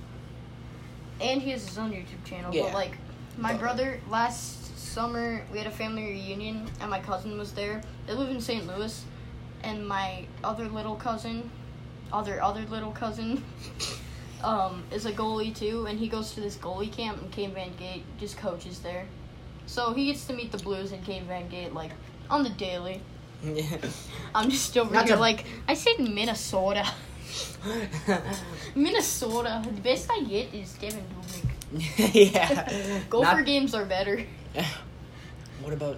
And he has his own YouTube channel. Yeah. But, like, my brother, last summer, we had a family reunion, and my cousin was there. They live in Saint Louis. And my other little cousin, other, other little cousin, um, is a goalie, too. And he goes to this goalie camp, and Kane Van Gate just coaches there. So he gets to meet the Blues and Kane Van Gate, like, on the daily. Yeah. I'm just still really like, I said Minnesota. Minnesota. The best I get is Devin Dubnik. Yeah. Gopher Not... games are better. What about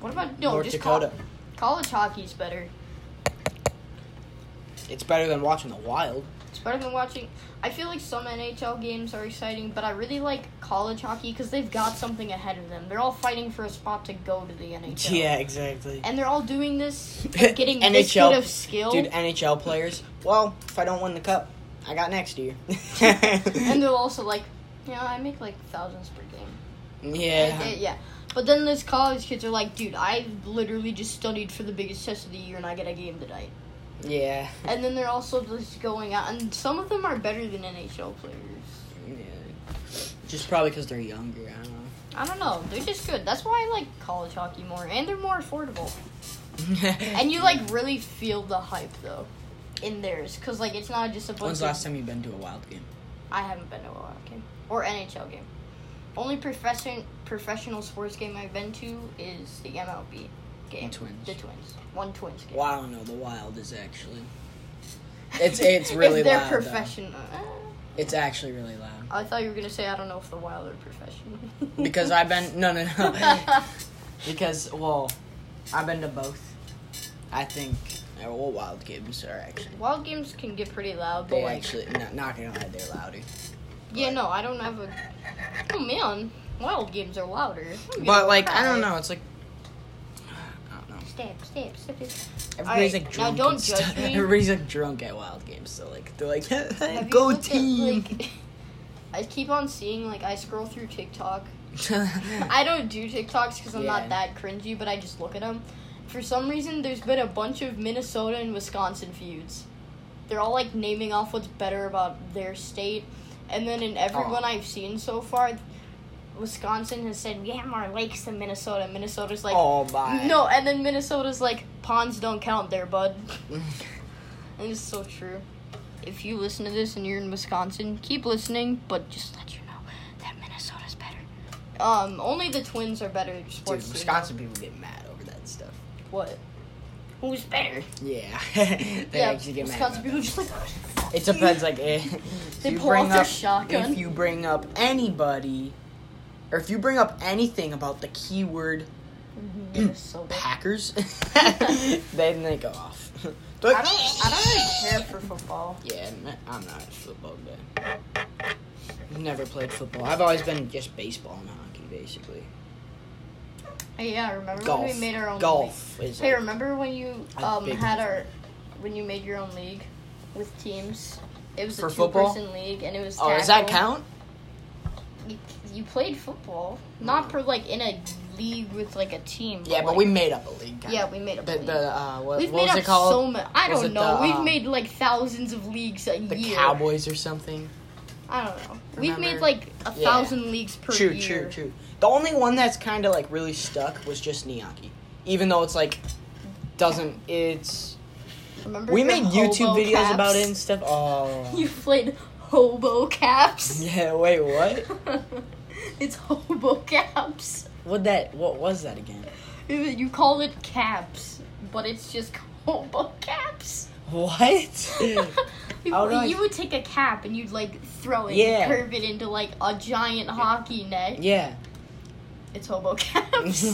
What about no, North just Dakota? Col- college hockey's better. It's better than watching the Wild. It's better than watching... I feel like some N H L games are exciting, but I really like college hockey because they've got something ahead of them. They're all fighting for a spot to go to the N H L. Yeah, exactly. And they're all doing this and getting N H L, this good of skill. Dude, N H L players, well, if I don't win the cup, I got next year. And they're also like, yeah, I make like thousands per game. Yeah. It, it, yeah. But then these college kids are like, dude, I literally just studied for the biggest test of the year and I get a game tonight. Yeah. And then they're also just going out, and some of them are better than N H L players. Yeah. Just probably because they're younger, I don't know. I don't know. They're just good. That's why I like college hockey more, and they're more affordable. And you, like, really feel the hype, though, in theirs, because, like, it's not just a bunch of... When's the last time you've been to a Wild game? I haven't been to a Wild game. Or N H L game. Only profession, professional sports game I've been to is the M L B. Game. The Twins. The Twins. One Twins game. Wow, well, no, the Wild is actually... It's it's really if they're loud, professional. Uh, it's actually really loud. I thought you were going to say, I don't know if the Wild are professional. Because I've been... No, no, no. Because, well, I've been to both. I think... Well, Wild games are actually... Wild games can get pretty loud, but they like... actually... No, not going to lie, they're louder. Yeah, but... no, I don't have a... Oh, man. Wild games are louder. But, like, I don't know. It's like... Step, step, step, step. Everybody's right, like drunk. Now don't judge me. Everybody's like drunk at Wild games, so like they're like, go team. At, like, I keep on seeing like I scroll through TikTok. I don't do TikToks because I'm yeah. not that cringy, but I just look at them. For some reason, there's been a bunch of Minnesota and Wisconsin feuds. They're all like naming off what's better about their state, and then in everyone oh. I've seen so far. Wisconsin has said, we have more lakes than Minnesota. Minnesota's like, oh, my. No, and then Minnesota's like, ponds don't count there, bud. And it's so true. If you listen to this and you're in Wisconsin, keep listening, but just let you know that Minnesota's better. Um, only the Twins are better sports. Dude, Wisconsin people get mad over that stuff. What? Who's better? Yeah. They yeah, actually get Wisconsin mad. Wisconsin people just like, it depends, like, if they you pull bring up, their shotgun. If you bring up anybody... Or if you bring up anything about the keyword Packers, then they go off. Like, I don't I don't really care for football. Yeah, I'm not a football guy. I've never played football. I've always been just baseball and hockey, basically. Hey, yeah, remember Golf. when we made our own Golf league? Is hey, remember when you um had our... League. When you made your own league with teams? It was for a two-person football? league, and it was tackle. Oh, does that count? You, you played football, not for like in a league with like a team. But, yeah, but like, we made up a league. Kinda. Yeah, we made up. The, a league. The uh, what, We've what made was up it called? So much. I was don't know. The, We've um, made like thousands of leagues a the year. The Cowboys or something. I don't know. Remember? We've made like a thousand yeah. leagues per true, year. True, true, true. The only one that's kind of like really stuck was just Niaki, even though it's like doesn't it's. Remember we made YouTube videos caps? about it and stuff. Oh, you played. Hobo caps. Yeah, wait, what? It's hobo caps. What that? What was that again? You call it caps, but it's just hobo caps. What? you, I... you would take a cap and you'd like throw it, yeah. and curve it into like a giant hockey net. Yeah. It's hobo caps.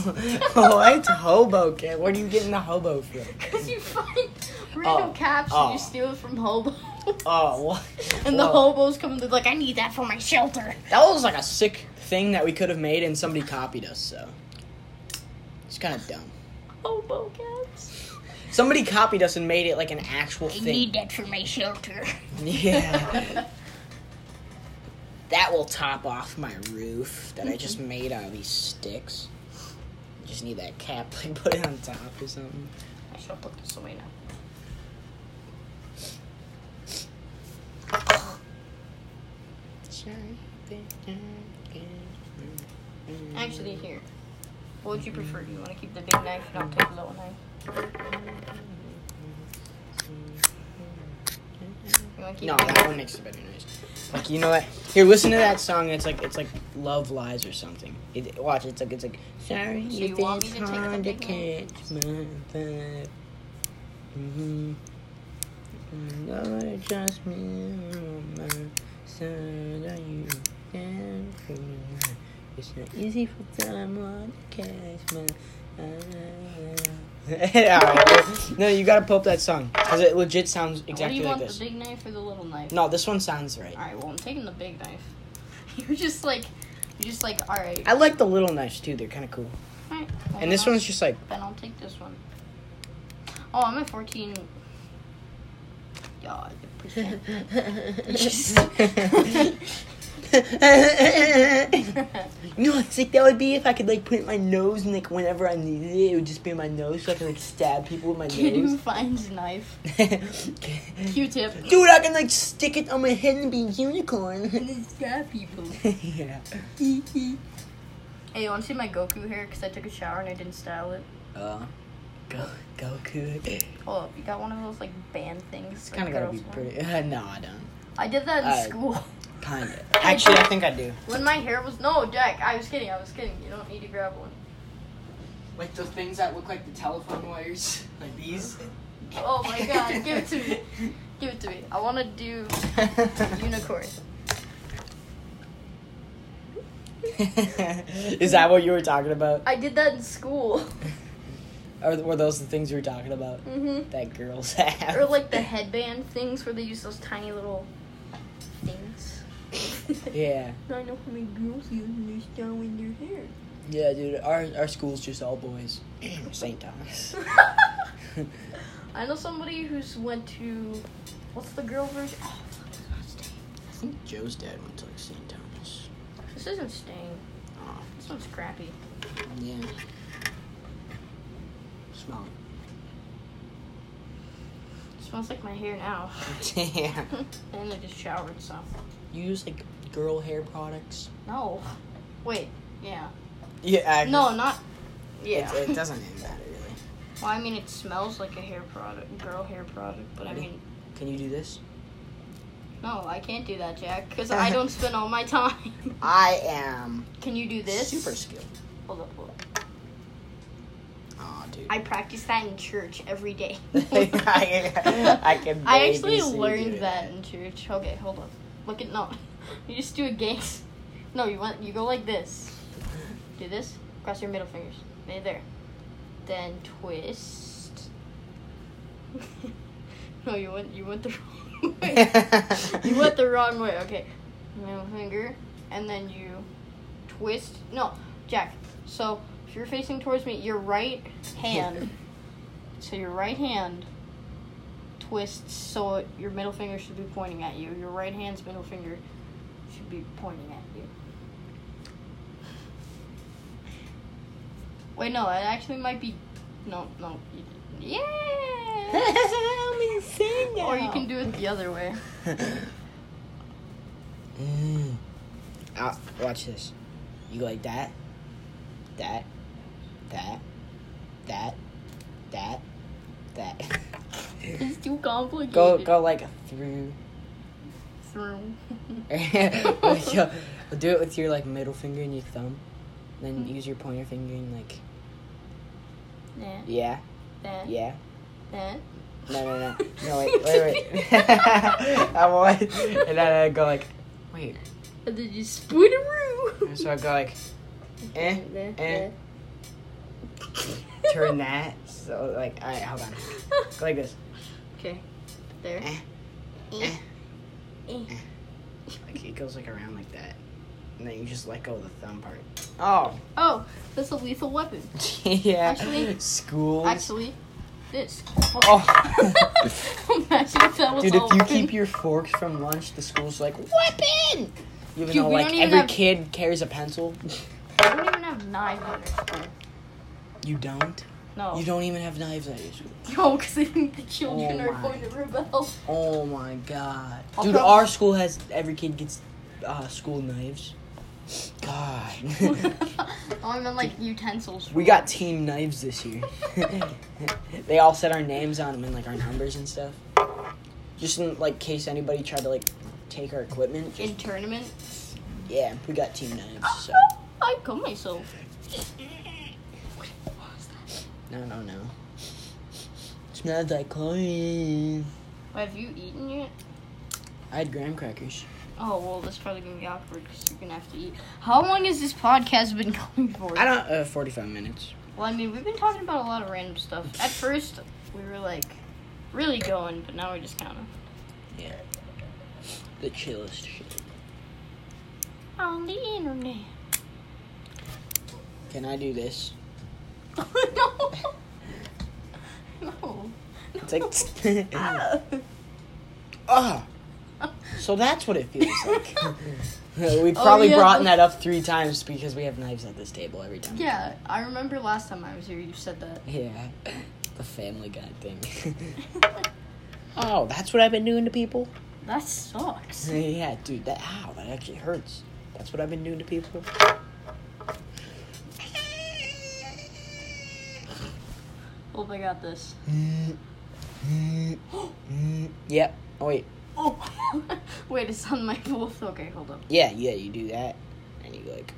Oh, it's hobo caps. Where do you get in the hobo from? Because you find random oh, caps oh. and you steal it from hobo. Oh, what? And Whoa. the hobos come and they're like, I need that for my shelter. That was like a sick thing that we could have made and somebody copied us, so. It's kind of dumb. Hobo caps. Somebody copied us and made it like an actual I thing. I need that for my shelter. Yeah. That will top off my roof that I just made out of these sticks. I just need that cap, like put it on top or something. I should have put this away now. Actually, here. What would you prefer? Do you want to keep the big knife and I'll take the little knife? You one. Keep no, going. That one makes a better noise. Like, you know what? Here, listen to that song. And it's like it's like Love Lies or something. It, watch, it's like it's like. Sorry, so you want me to take the catch my vibe. Mm-hmm. Lord, trust me, my son, are you down for me? It's not easy for them on the catch my vibe. No, you gotta pull up that song because it legit sounds exactly like this. What do you like want, this? The big knife or the little knife? No, this one sounds right. All right, well I'm taking the big knife. You're just like, you're just like, all right. I like the little knives too; they're kind of cool. All right. Well, and this one's just like. Then I'll take this one. Oh, I'm at fourteen. Yeah, percent. No, it's like that would be if I could like put it in my nose and like whenever I needed it, it would just be in my nose so I could like stab people with my Kid nose. Who finds knife? Q-tip. Dude, I can like stick it on my head and be a unicorn. And stab people. Yeah. Hey, you want to see my Goku hair? Because I took a shower and I didn't style it. Uh, go Goku. Hold up, you got one of those like band things? It's kind of gotta be pretty. Uh, no, I don't. I did that in uh, school. Kind of. Actually, I think I do. When my hair was... No, Jack, I was kidding. I was kidding. You don't need to grab one. Like the things that look like the telephone wires? Like these? Oh, my God. Give it to me. Give it to me. I want to do unicorn. Is that what you were talking about? I did that in school. Or were those the things you were talking about? Mm-hmm. That girls have. Or like the headband things where they use those tiny little... Yeah. I know how many girls use this down in their hair. Yeah, dude. Our our school's just all boys. Saint Thomas. I know somebody who's went to... What's the girl version? Oh, fuck. It's not Stain. I think Joe's dad went to, like, Saint Thomas. This isn't Stain. Oh. This one's crappy. Yeah. Smell it. It smells like my hair now. Yeah. And I just showered, so... You use, like, girl hair products? No. Wait, yeah. Yeah, I... No, not... Yeah. It, it doesn't even matter, really. Well, I mean, it smells like a hair product, girl hair product, but I mean... Can you do this? No, I can't do that, Jack, because I don't spend all my time. I am... Can you do this? Super skilled. Hold up, hold up. Aw, dude. I practice that in church every day. I, I can I actually learned that, that in church. Okay, hold up. Look at no, you just do a gaze. No, you want you go like this. Do this. Cross your middle fingers. Maybe there. Then twist. No, you went you went the wrong way. You went the wrong way. Okay, middle finger, and then you twist. No, Jack. So if you're facing towards me, your right hand. So your right hand. Twist so it, your middle finger should be pointing at you. Your right hand's middle finger should be pointing at you. Wait, no, it actually might be. No, no. Yeah! Or you can do it the other way. mm. uh, watch this. You go like that, that, that, that, that, that. It's too complicated. Go, go like through. Through. Do it with your like middle finger and your thumb, then mm-hmm. use your pointer finger and like. Nah. Yeah. Nah. Yeah. Nah. No, no, no, no! Wait, wait, wait! I'm on, and then I go like, wait. And then you spooderoo. So I go like, eh, eh. Turn that. So like, alright, hold on. Go like this. Okay. There. Eh. Eh. Eh. Eh. Like it goes like around like that. And then you just let go of the thumb part. Oh. Oh, that's a lethal weapon. Yeah. Actually. School. Actually. This. Oh. Imagine if that was Dude, if open. You keep your forks from lunch, the school's like, weapon! Even Dude, though like even every have... kid carries a pencil. We don't even have knives at our school. You don't? No. You don't even have knives at your school. No, because I think the children oh are going to rebel. Oh my God. I'll Dude, probably... our school has, every kid gets uh, school knives. God. I meant like utensils. We got team knives this year. They all said our names on them and like our numbers and stuff. Just in, like, case anybody tried to, like, take our equipment. Just... In tournaments? Yeah, we got team knives, so... I killed myself. Wait, what was that? No, no, no. It's not like chlorine. Have you eaten yet? I had graham crackers. Oh, well, that's probably going to be awkward because you're going to have to eat. How long has this podcast been going for? I don't... Uh, forty-five minutes. Well, I mean, we've been talking about a lot of random stuff. At first, we were, like... really going, but now we're just kind of... Yeah. The chillest shit. On the internet. Can I do this? No. No. No. It's like... Ah. Oh. So that's what it feels like. We've probably oh, yeah. brought that up three times because we have knives at this table every time. Yeah, I remember last time I was here you said that. Yeah. The Family Guy thing. Oh, that's what I've been doing to people? That sucks. Yeah, dude, that ow, that actually hurts. That's what I've been doing to people. Hope I got this. Yep. Oh, wait. Oh, wait, it's on my wolf. Okay, hold on. Yeah, yeah, you do that. And you, like...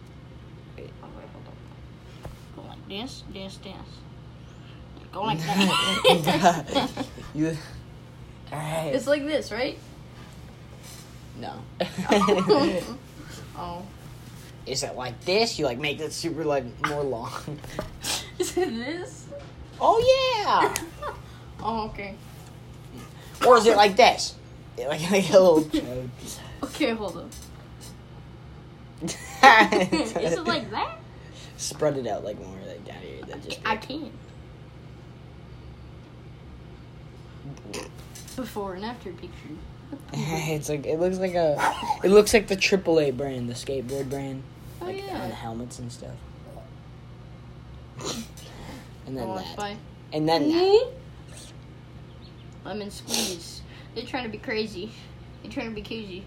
Wait. Oh, wait, hold on. Go like this, this, this. Go like that. You, all right. It's like this, right? No. Oh. Oh. Is it like this? You like make it super like more long. Is it this? Oh yeah. Oh okay. Or is it like this? It, like, like a little chode. Okay, hold on. Is it like that? Spread it out like more like down here. That just I can't. Before and after picture. It's like it looks like a, it looks like the triple A brand, the skateboard brand, oh, like yeah. on the helmets and stuff. And then that, by. and then mm-hmm. that. Lemon squeeze. They're trying to be crazy. They're trying to be cozy.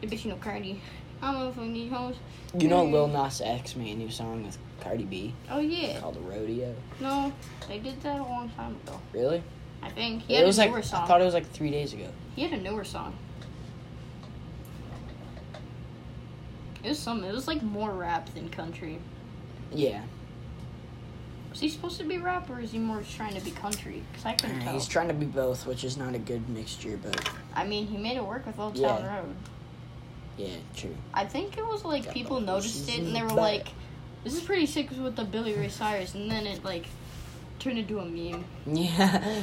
They're bitching on Cardi. I don't know if I need hoes. You know Lil Nas X made a new song with Cardi B. Oh yeah. It's called Rodeo. No, they did that a long time ago. Really? I think he had it was a newer like, song. I thought it was like three days ago. He had a newer song. It was some. It was like more rap than country. Yeah. Is he supposed to be rap or is he more trying to be country? Because I couldn't right, tell. He's trying to be both, which is not a good mixture. But I mean, he made it work with Old Town yeah. Road. Yeah, true. I think it was like Got people noticed it and they were but... like, "This is pretty sick with the Billy Ray Cyrus," and then it like. Turned into a meme. Yeah.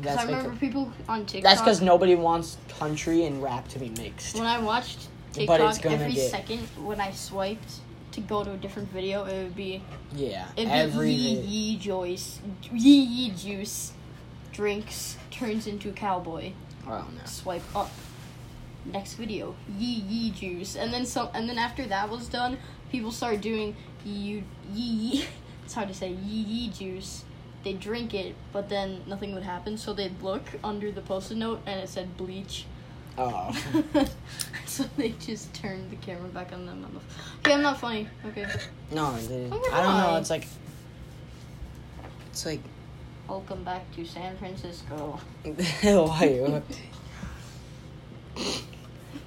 Because I remember like a, people on TikTok. That's because nobody wants country and rap to be mixed. When I watched TikTok, every get, second when I swiped to go to a different video, it would be... Yeah. It would be yee yee Joyce. Yee yee juice. Drinks. Turns into cowboy. Oh, no. Swipe up. Next video. Yee yee juice. And then so, and then after that was done, people started doing yee yee. It's hard to say. Yee yee juice. They drink it, but then nothing would happen, so they'd look under the post-it note, and it said bleach. Oh. So they just turned the camera back on them. Okay, I'm not funny. Okay. No, they, oh, I don't know. It's like... It's like... Welcome back to San Francisco. Hawaii.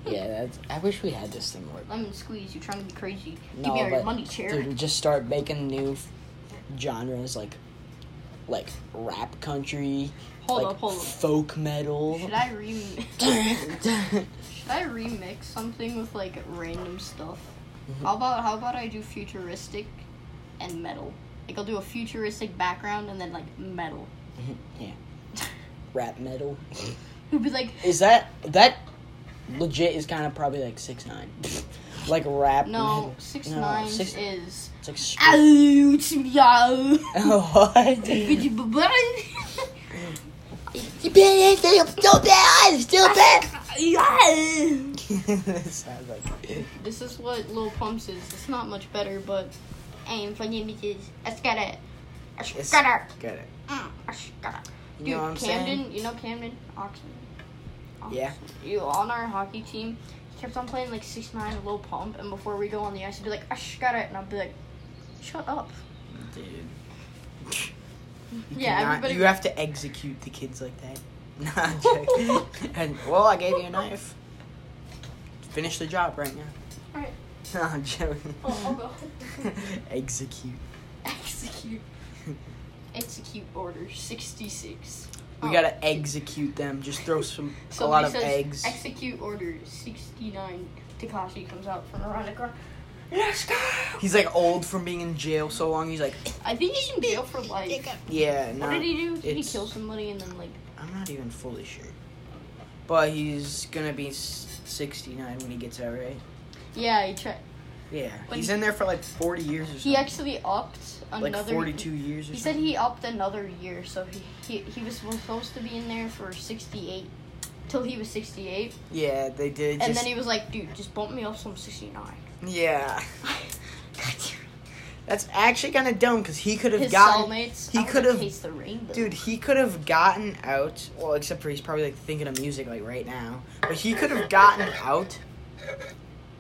Yeah, that's, I wish we had this thing work. Lemon squeeze, you're trying to be crazy. No, give me all your money, chair. Dude, just start making new f- genres, like... Like, rap country, hold like, up, hold folk up. metal. Should I remix? Should I remix something with, like, random stuff? Mm-hmm. How about how about I do futuristic and metal? Like, I'll do a futuristic background and then, like, metal. Mm-hmm. Yeah. Rap metal. It'd be like... Is that... That legit is kind of probably, like, six nine. Like, rap. No, six nine no, is... It's like... Straight... Oh, what? Stupid! Stupid! Sounds like... This is what Lil Pumps is. It's not much better, but... I'm funny because... I got it. I got it. Got it. I got it. Dude, you know what I'm Camden... Saying? You know Camden? Oxford. Oxford. Yeah. You on our hockey team... kept on playing like six nine Lil Pump, and before we go on the ice, he'd be like, I sh- got it, and I'd be like, shut up. Dude. You yeah, cannot, everybody. You have to execute the kids like that. Nah, I'm joking. And, well, I gave you a knife. Finish the job right now. Alright. No, I'm joking. Oh, I'll go. Execute. Execute. Execute order sixty-six. We oh. gotta execute them. Just throw some a lot of eggs. Execute order sixty-nine. Takashi comes out from around the corner. Let's go. He's like old from being in jail so long. He's like. I think he's in jail for life. Yeah. No, what did he do? Did he kill somebody and then like? I'm not even fully sure. But he's gonna be sixty-nine when he gets out, right? Yeah, he tried. Yeah, when he's he, in there for like forty years or something. He actually upped another... Like forty-two years or he something? He said he upped another year, so he, he he was supposed to be in there for sixty-eight, till he was sixty-eight. Yeah, they did. And just, then he was like, dude, just bump me up some sixty-nine. Yeah. That's actually kind of dumb, because he could have gotten... His cellmates, he could have taste the rainbow. Dude, he could have gotten out... Well, except for he's probably like thinking of music like right now. But he could have gotten out...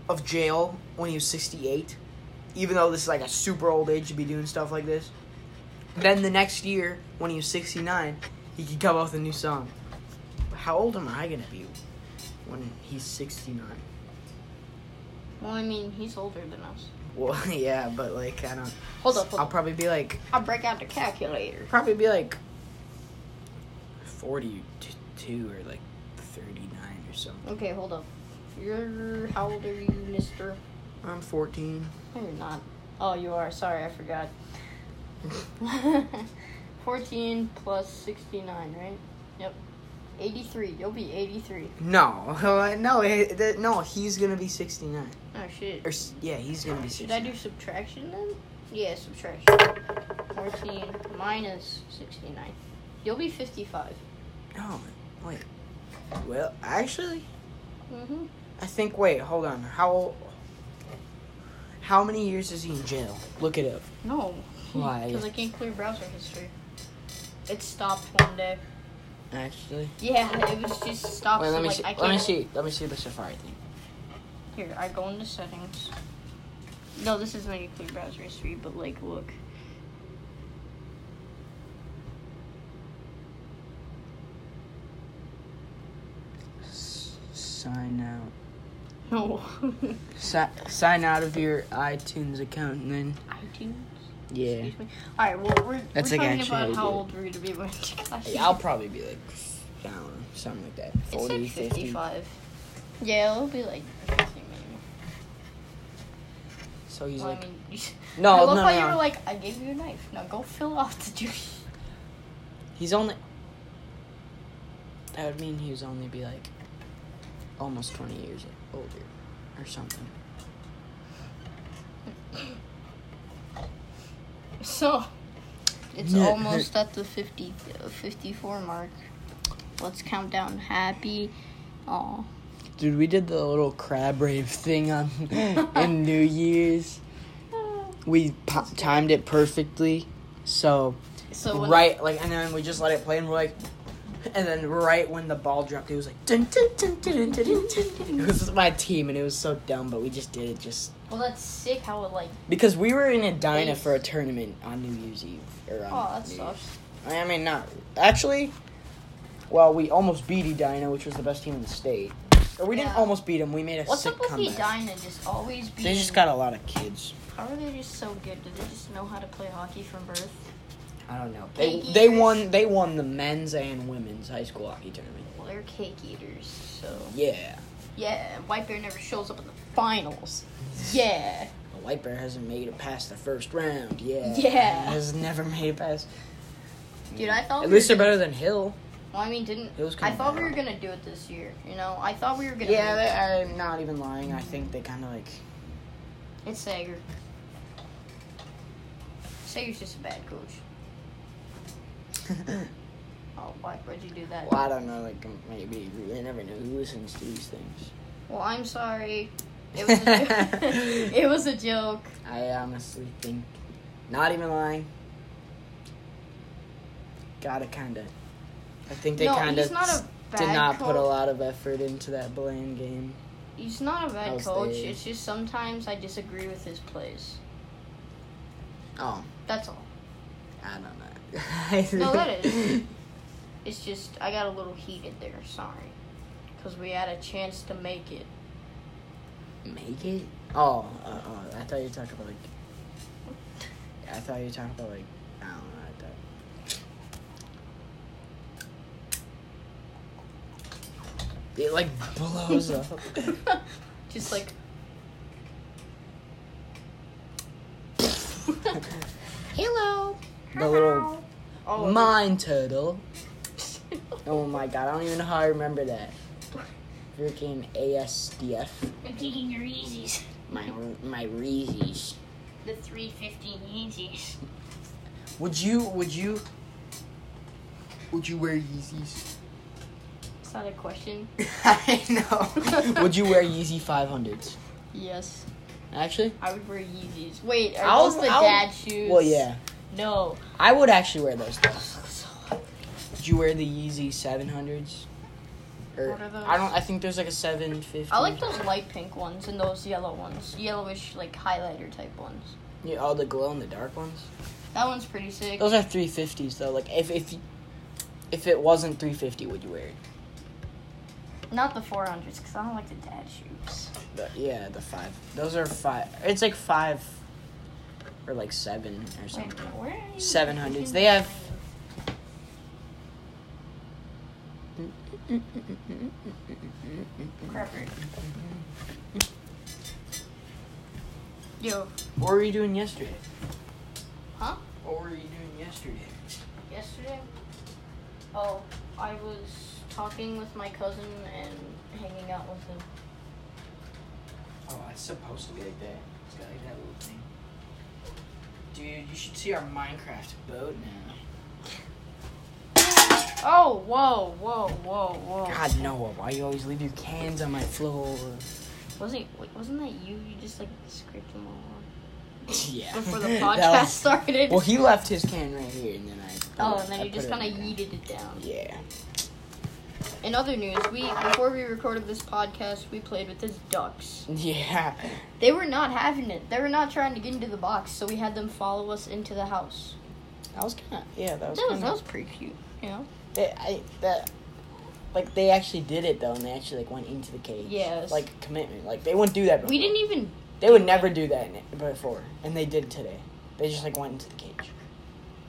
of jail when he was sixty-eight, even though this is like a super old age to be doing stuff like this. Then the next year, when he was sixty-nine, he could come up with a new song. How old am I gonna be when he's sixty-nine? Well, I mean, he's older than us. Well, yeah, but like, I don't. Hold up, hold I'll probably be like. I'll break out the calculator. Probably be like forty-two or like thirty-nine or something. Okay, hold up. You're, how old are you, mister? I'm fourteen. No, you're not. Oh, you are. Sorry, I forgot. fourteen plus sixty-nine, right? Yep. eighty-three. You'll be eighty-three. No. No, no, he's going to be sixty-nine. Oh, shit. Or, yeah, he's going to be sixty-nine. Should I do subtraction then? Yeah, subtraction. fourteen minus sixty-nine. You'll be fifty-five. Oh, wait. Well, actually... Mm-hmm. I think, wait, hold on. How how many years is he in jail? Look it up. No. Why? Because I can't clear browser history. It stopped one day. Actually? Yeah, it was just stopped. Wait, let me, so, like, see. I can't... let me see. Let me see the Safari thing. Here, I go into settings. No, this isn't like a clear browser history, but, like, look. Sign out. No. si- sign out of your iTunes account and then. iTunes? Yeah. Excuse me. Alright, well, we're, That's we're like talking about how old we're going to be when Takashi. Yeah, I'll probably be like, I don't know, something like that. forty, it's like fifty-five. fifty. Yeah, it'll be like fifty maybe. So he's well, like. I mean, no, I love no, how no. you were like, I gave you a knife. Now go fill out the duty. He's only. That would mean he was only be like. Almost twenty years older, or something. So, it's no, almost no. at the fifty, fifty-four mark. Let's count down. Happy, aw. Dude, we did the little crab rave thing on in New Year's. We po- timed it perfectly, so, so right like, and then we just let it play, and we're like. And then right when the ball dropped, it was like... Dun, dun, dun, dun, dun, dun, dun. It was my team, and it was so dumb, but we just did it just... Well, that's sick how it, like... Because we were in Edina for a tournament on New Year's Eve. Or on oh, that New sucks. Year's. I mean, not... Actually, well, we almost beat Edina, which was the best team in the state. Or we yeah. didn't almost beat them. We made a What's sick comeback. What's up with Edina just always beating... They just got a lot of kids. How are they just so good? Do they just know how to play hockey from birth? I don't know. They they won they won the men's and women's high school hockey tournament. Well, they're cake eaters, so yeah. Yeah, White Bear never shows up in the finals. Yeah. The White Bear hasn't made it past the first round. Yeah. Yeah. Has never made it past. Dude, I thought at we least they're gonna... better than Hill. Well, I mean, didn't Hill's I thought bad. We were gonna do it this year? You know, I thought we were gonna. Yeah, they, I'm not even lying. I think they kind of like. It's Sager. Sager's just a bad coach. Oh, why would you do that? Well, I don't know. Like, maybe they never know who listens to these things. Well, I'm sorry. It was a joke. It was a joke. I honestly think, not even lying. Gotta kinda. I think they no, kinda he's not a bad did not coach. Put a lot of effort into that Bland game. He's not a bad coach. They... It's just sometimes I disagree with his plays. Oh, that's all. I don't know. No, that is. It's just, I got a little heated there, sorry. Because we had a chance to make it. Make it? Oh, uh, oh I thought you were talking about, like... I thought you were talking about, like... I don't know, I thought... It, like, blows up. Just, like... Hello! The little oh, mine turtle. Oh my god, I don't even know how I remember that. Freaking A S D F. I'm taking your Yeezys. My, my Reezies. The three fifteen Yeezys. Would you, would you, would you wear Yeezys? It's not a question. I know. Would you wear Yeezy five hundreds? Yes. Actually? I would wear Yeezys. Wait, are I'll, those the I'll, dad shoes? Well, yeah. No. I would actually wear those, though. Would you wear the Yeezy seven hundreds? Or, what are those? I don't. I think there's like a seven fifty. I like those light pink ones and those yellow ones. Yellowish, like, highlighter type ones. Yeah, all the glow-in-the-dark ones? That one's pretty sick. Those are three fifties, though. Like, if if, if it wasn't three fifty, would you wear it? Not the four hundreds, because I don't like the dad shoes. The, yeah, the five. Those are five. It's like five or like seven or something. Wait, where are you? seven hundreds. They have... Crapper. Yo. What were you doing yesterday? Huh? What were you doing yesterday? Yesterday? Oh, I was... talking with my cousin and hanging out with him. Oh, it's supposed to be like that. It's got like that little thing. Dude, you should see our Minecraft boat now. Oh, whoa, whoa, whoa, whoa. God, Noah, why you always leave your cans on my floor? Wasn't it, wasn't that you? You just like scraped them all on. Yeah. Before the podcast was, started. Well, he left his can right here and then I. Oh, it, and then I you just kind of yeeted it down. Yeah. In other news, we before we recorded this podcast, we played with his ducks. Yeah. They were not having it. They were not trying to get into the box, so we had them follow us into the house. That was kind of... Yeah, that was that kinda, was, that was pretty cute, you know? They, I, that, like, they actually did it, though, and they actually, like, went into the cage. Yeah. Was, like, commitment. Like, they wouldn't do that before. We didn't even... They would never do that in it before, and they did today. They just, like, went into the cage.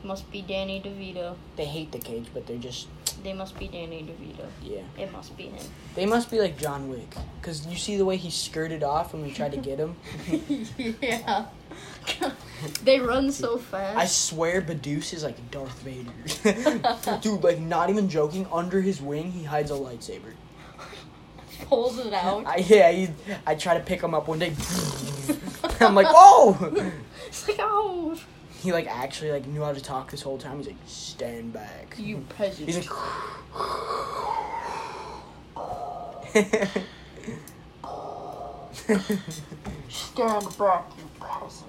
Must be Danny DeVito. They hate the cage, but they're just... They must be Danny DeVito. Yeah. It must be him. They must be like John Wick. Because you see the way he skirted off when we tried to get him? Yeah. They run so fast. I swear Badoose is like Darth Vader. Dude, like not even joking, under his wing he hides a lightsaber. Pulls it out. I, yeah, he, I try to pick him up one day. I'm like, oh! It's like, oh... He, like, actually, like, knew how to talk this whole time. He's like, stand back. You peasant. He's like... Stand back, you peasant.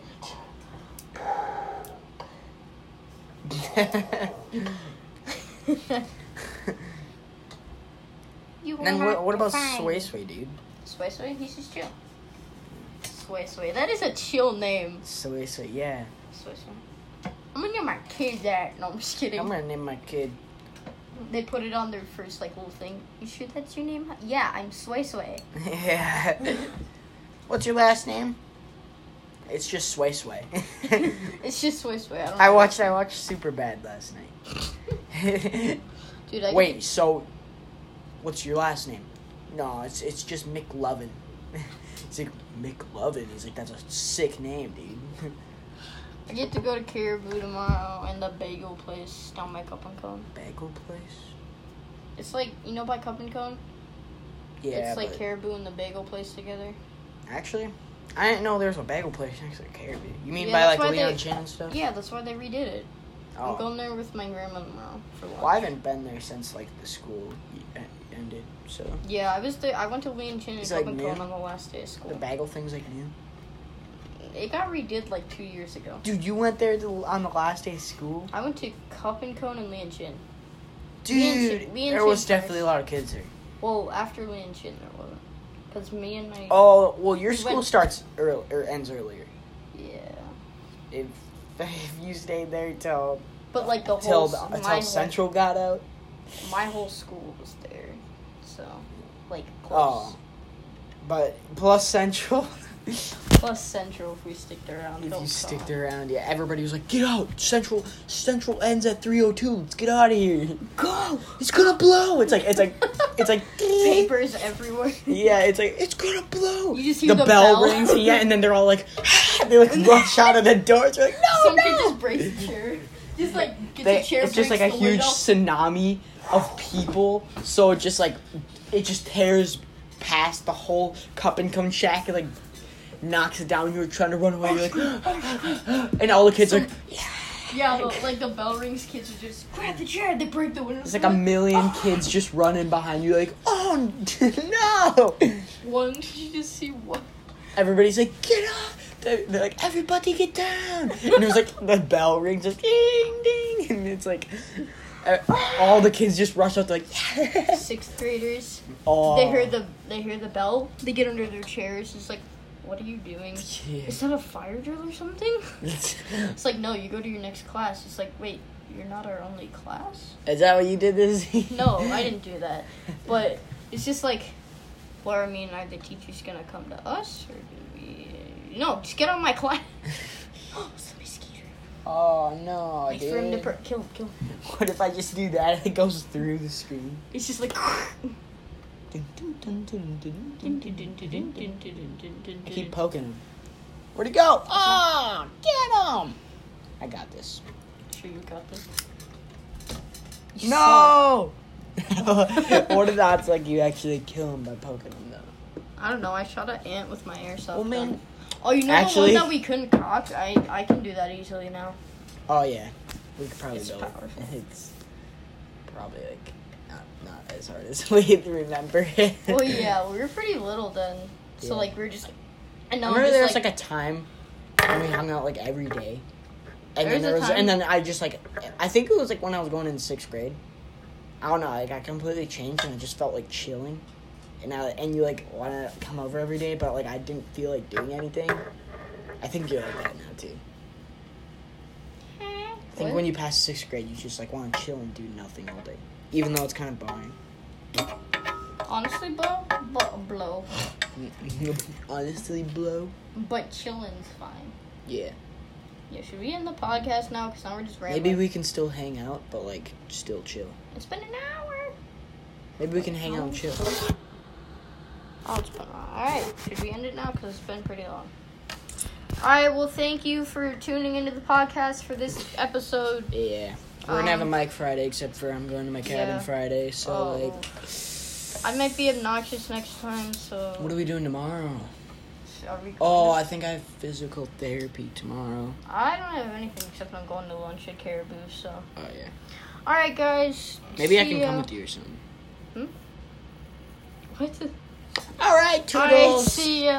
You then what, what about Sway Sway, dude? Sway Sway? He's just chill. Sway Sway. That is a chill name. Sway Sway, yeah. I'm gonna name my kid that. No, I'm just kidding. I'm gonna name my kid. They put it on their first like little thing. You sure that's your name? Yeah, I'm Sway Sway. Yeah. What's your last name? It's just Sway Sway. It's just Sway Sway. I, don't I know watched. I watched Superbad last night. Dude, I wait. Can... So, what's your last name? No, it's it's just McLovin. It's like McLovin. He's like, that's a sick name, dude. I get to go to Caribou tomorrow and the bagel place down by Cup and Cone. Bagel place? It's like, you know, by Cup and Cone? Yeah. It's like Caribou and the bagel place together. Actually, I didn't know there was a bagel place next to Caribou. You mean yeah, by like Lianchen and stuff? Yeah, that's why they redid it. Oh. I'm going there with my grandma tomorrow for lunch. Well, I haven't been there since like the school ended, so. Yeah, I was there. I went to Lianchen and Cup and Cone on the last day of school. The bagel thing's like new. It got redid like two years ago. Dude, you went there to, on the last day of school? I went to Cup and Cone and Lianchen. Dude, Lianchen, Lianchen there was first. Definitely a lot of kids there. Well, after Lianchen, there wasn't. Because me and my... Oh, well, your we school went... starts early, or ends earlier. Yeah. If, if you stayed there till... But, like, the whole... Till, till Central went... got out. my whole school was there, so like close. Oh. But plus Central. Plus Central, if we sticked around. If you sticked around, yeah. Everybody was like, get out. Central Central ends at three oh two. Let's get out of here. Go. It's going to blow. It's like, it's like, it's like. Papers everywhere. Yeah, it's like, it's going to blow. You just hear the, the bell. The bell rings, yeah, and then they're all like, they like rush out of the doors. They're like, no, Some no. Some kid just breaks the chair. Just like, get they, the chair. It's just like a huge tsunami of people. So it just like, it just tears past the whole Cup and Cone shack and like, knocks it down. You're trying to run away. You're like, and all the kids so, are like, yeah. Yeah, but like the bell rings. Kids are just grab the chair. They break the window. It's like a million oh. kids just running behind you. Like, oh no! One, did you just see what? Everybody's like, get up! They're, they're like, everybody get down! And it was like the bell rings, just ding ding, and it's like. All the kids just rush out. They're like, yeah. Sixth graders. Oh. They hear the they hear the bell. They get under their chairs. It's like, what are you doing? Yeah. Is that a fire drill or something? It's like, no. You go to your next class. It's like, wait, you're not our only class. Is that what you did this? No, I didn't do that. But it's just like, what well, I mean, are the teachers gonna come to us or do we? No, just get out of my class. Oh, it's a mosquito. Oh no, wait, dude. For him to per- kill, kill. What if I just do that? And it goes through the screen. It's just like. I keep poking him. Where'd he go? Ah, oh, get him! I got this. Sure, you got this. You no! What if that's like you actually kill him by poking him though? I don't know. I shot an ant with my airsoft gun. Well, man. Oh, you know actually, the one that we couldn't cock? I I can do that easily now. Oh yeah, we could probably do it. It's probably like. Not as hard as we remember it. Well, yeah, we were pretty little then. So, yeah. Like, we were just like... And now I remember just, there was, like, like, a time when we hung out, like, every day. And there then there was... Time. And then I just, like... I think it was, like, when I was going in sixth grade. I don't know. Like, I completely changed and I just felt, like, chilling. And I, and you, like, want to come over every day, but, like, I didn't feel like doing anything. I think you're like that now, too. I think what? When you pass sixth grade, you just, like, want to chill and do nothing all day. Even though it's kind of boring. Honestly, bro, but blow. Honestly, blow. But chilling's fine. Yeah. Yeah, should we end the podcast now? Because now we're just rambling. Maybe we can still hang out, but, like, still chill. It's been an hour. Maybe we can hang out and chill. Oh, it's been an hour. Alright, should we end it now? Because it's been pretty long. Alright, well, thank you for tuning into the podcast for this episode. Yeah. We're um, gonna have a mic Friday, except for I'm going to my cabin yeah. Friday, so, oh. like... I might be obnoxious next time, so... What are we doing tomorrow? Are we oh, I think I have physical therapy tomorrow. I don't have anything, except I'm going to lunch at Caribou, so... Oh, yeah. Alright, guys. Maybe I can ya. come with you or something. Hmm? What the... Alright, toodles! Alright, see ya!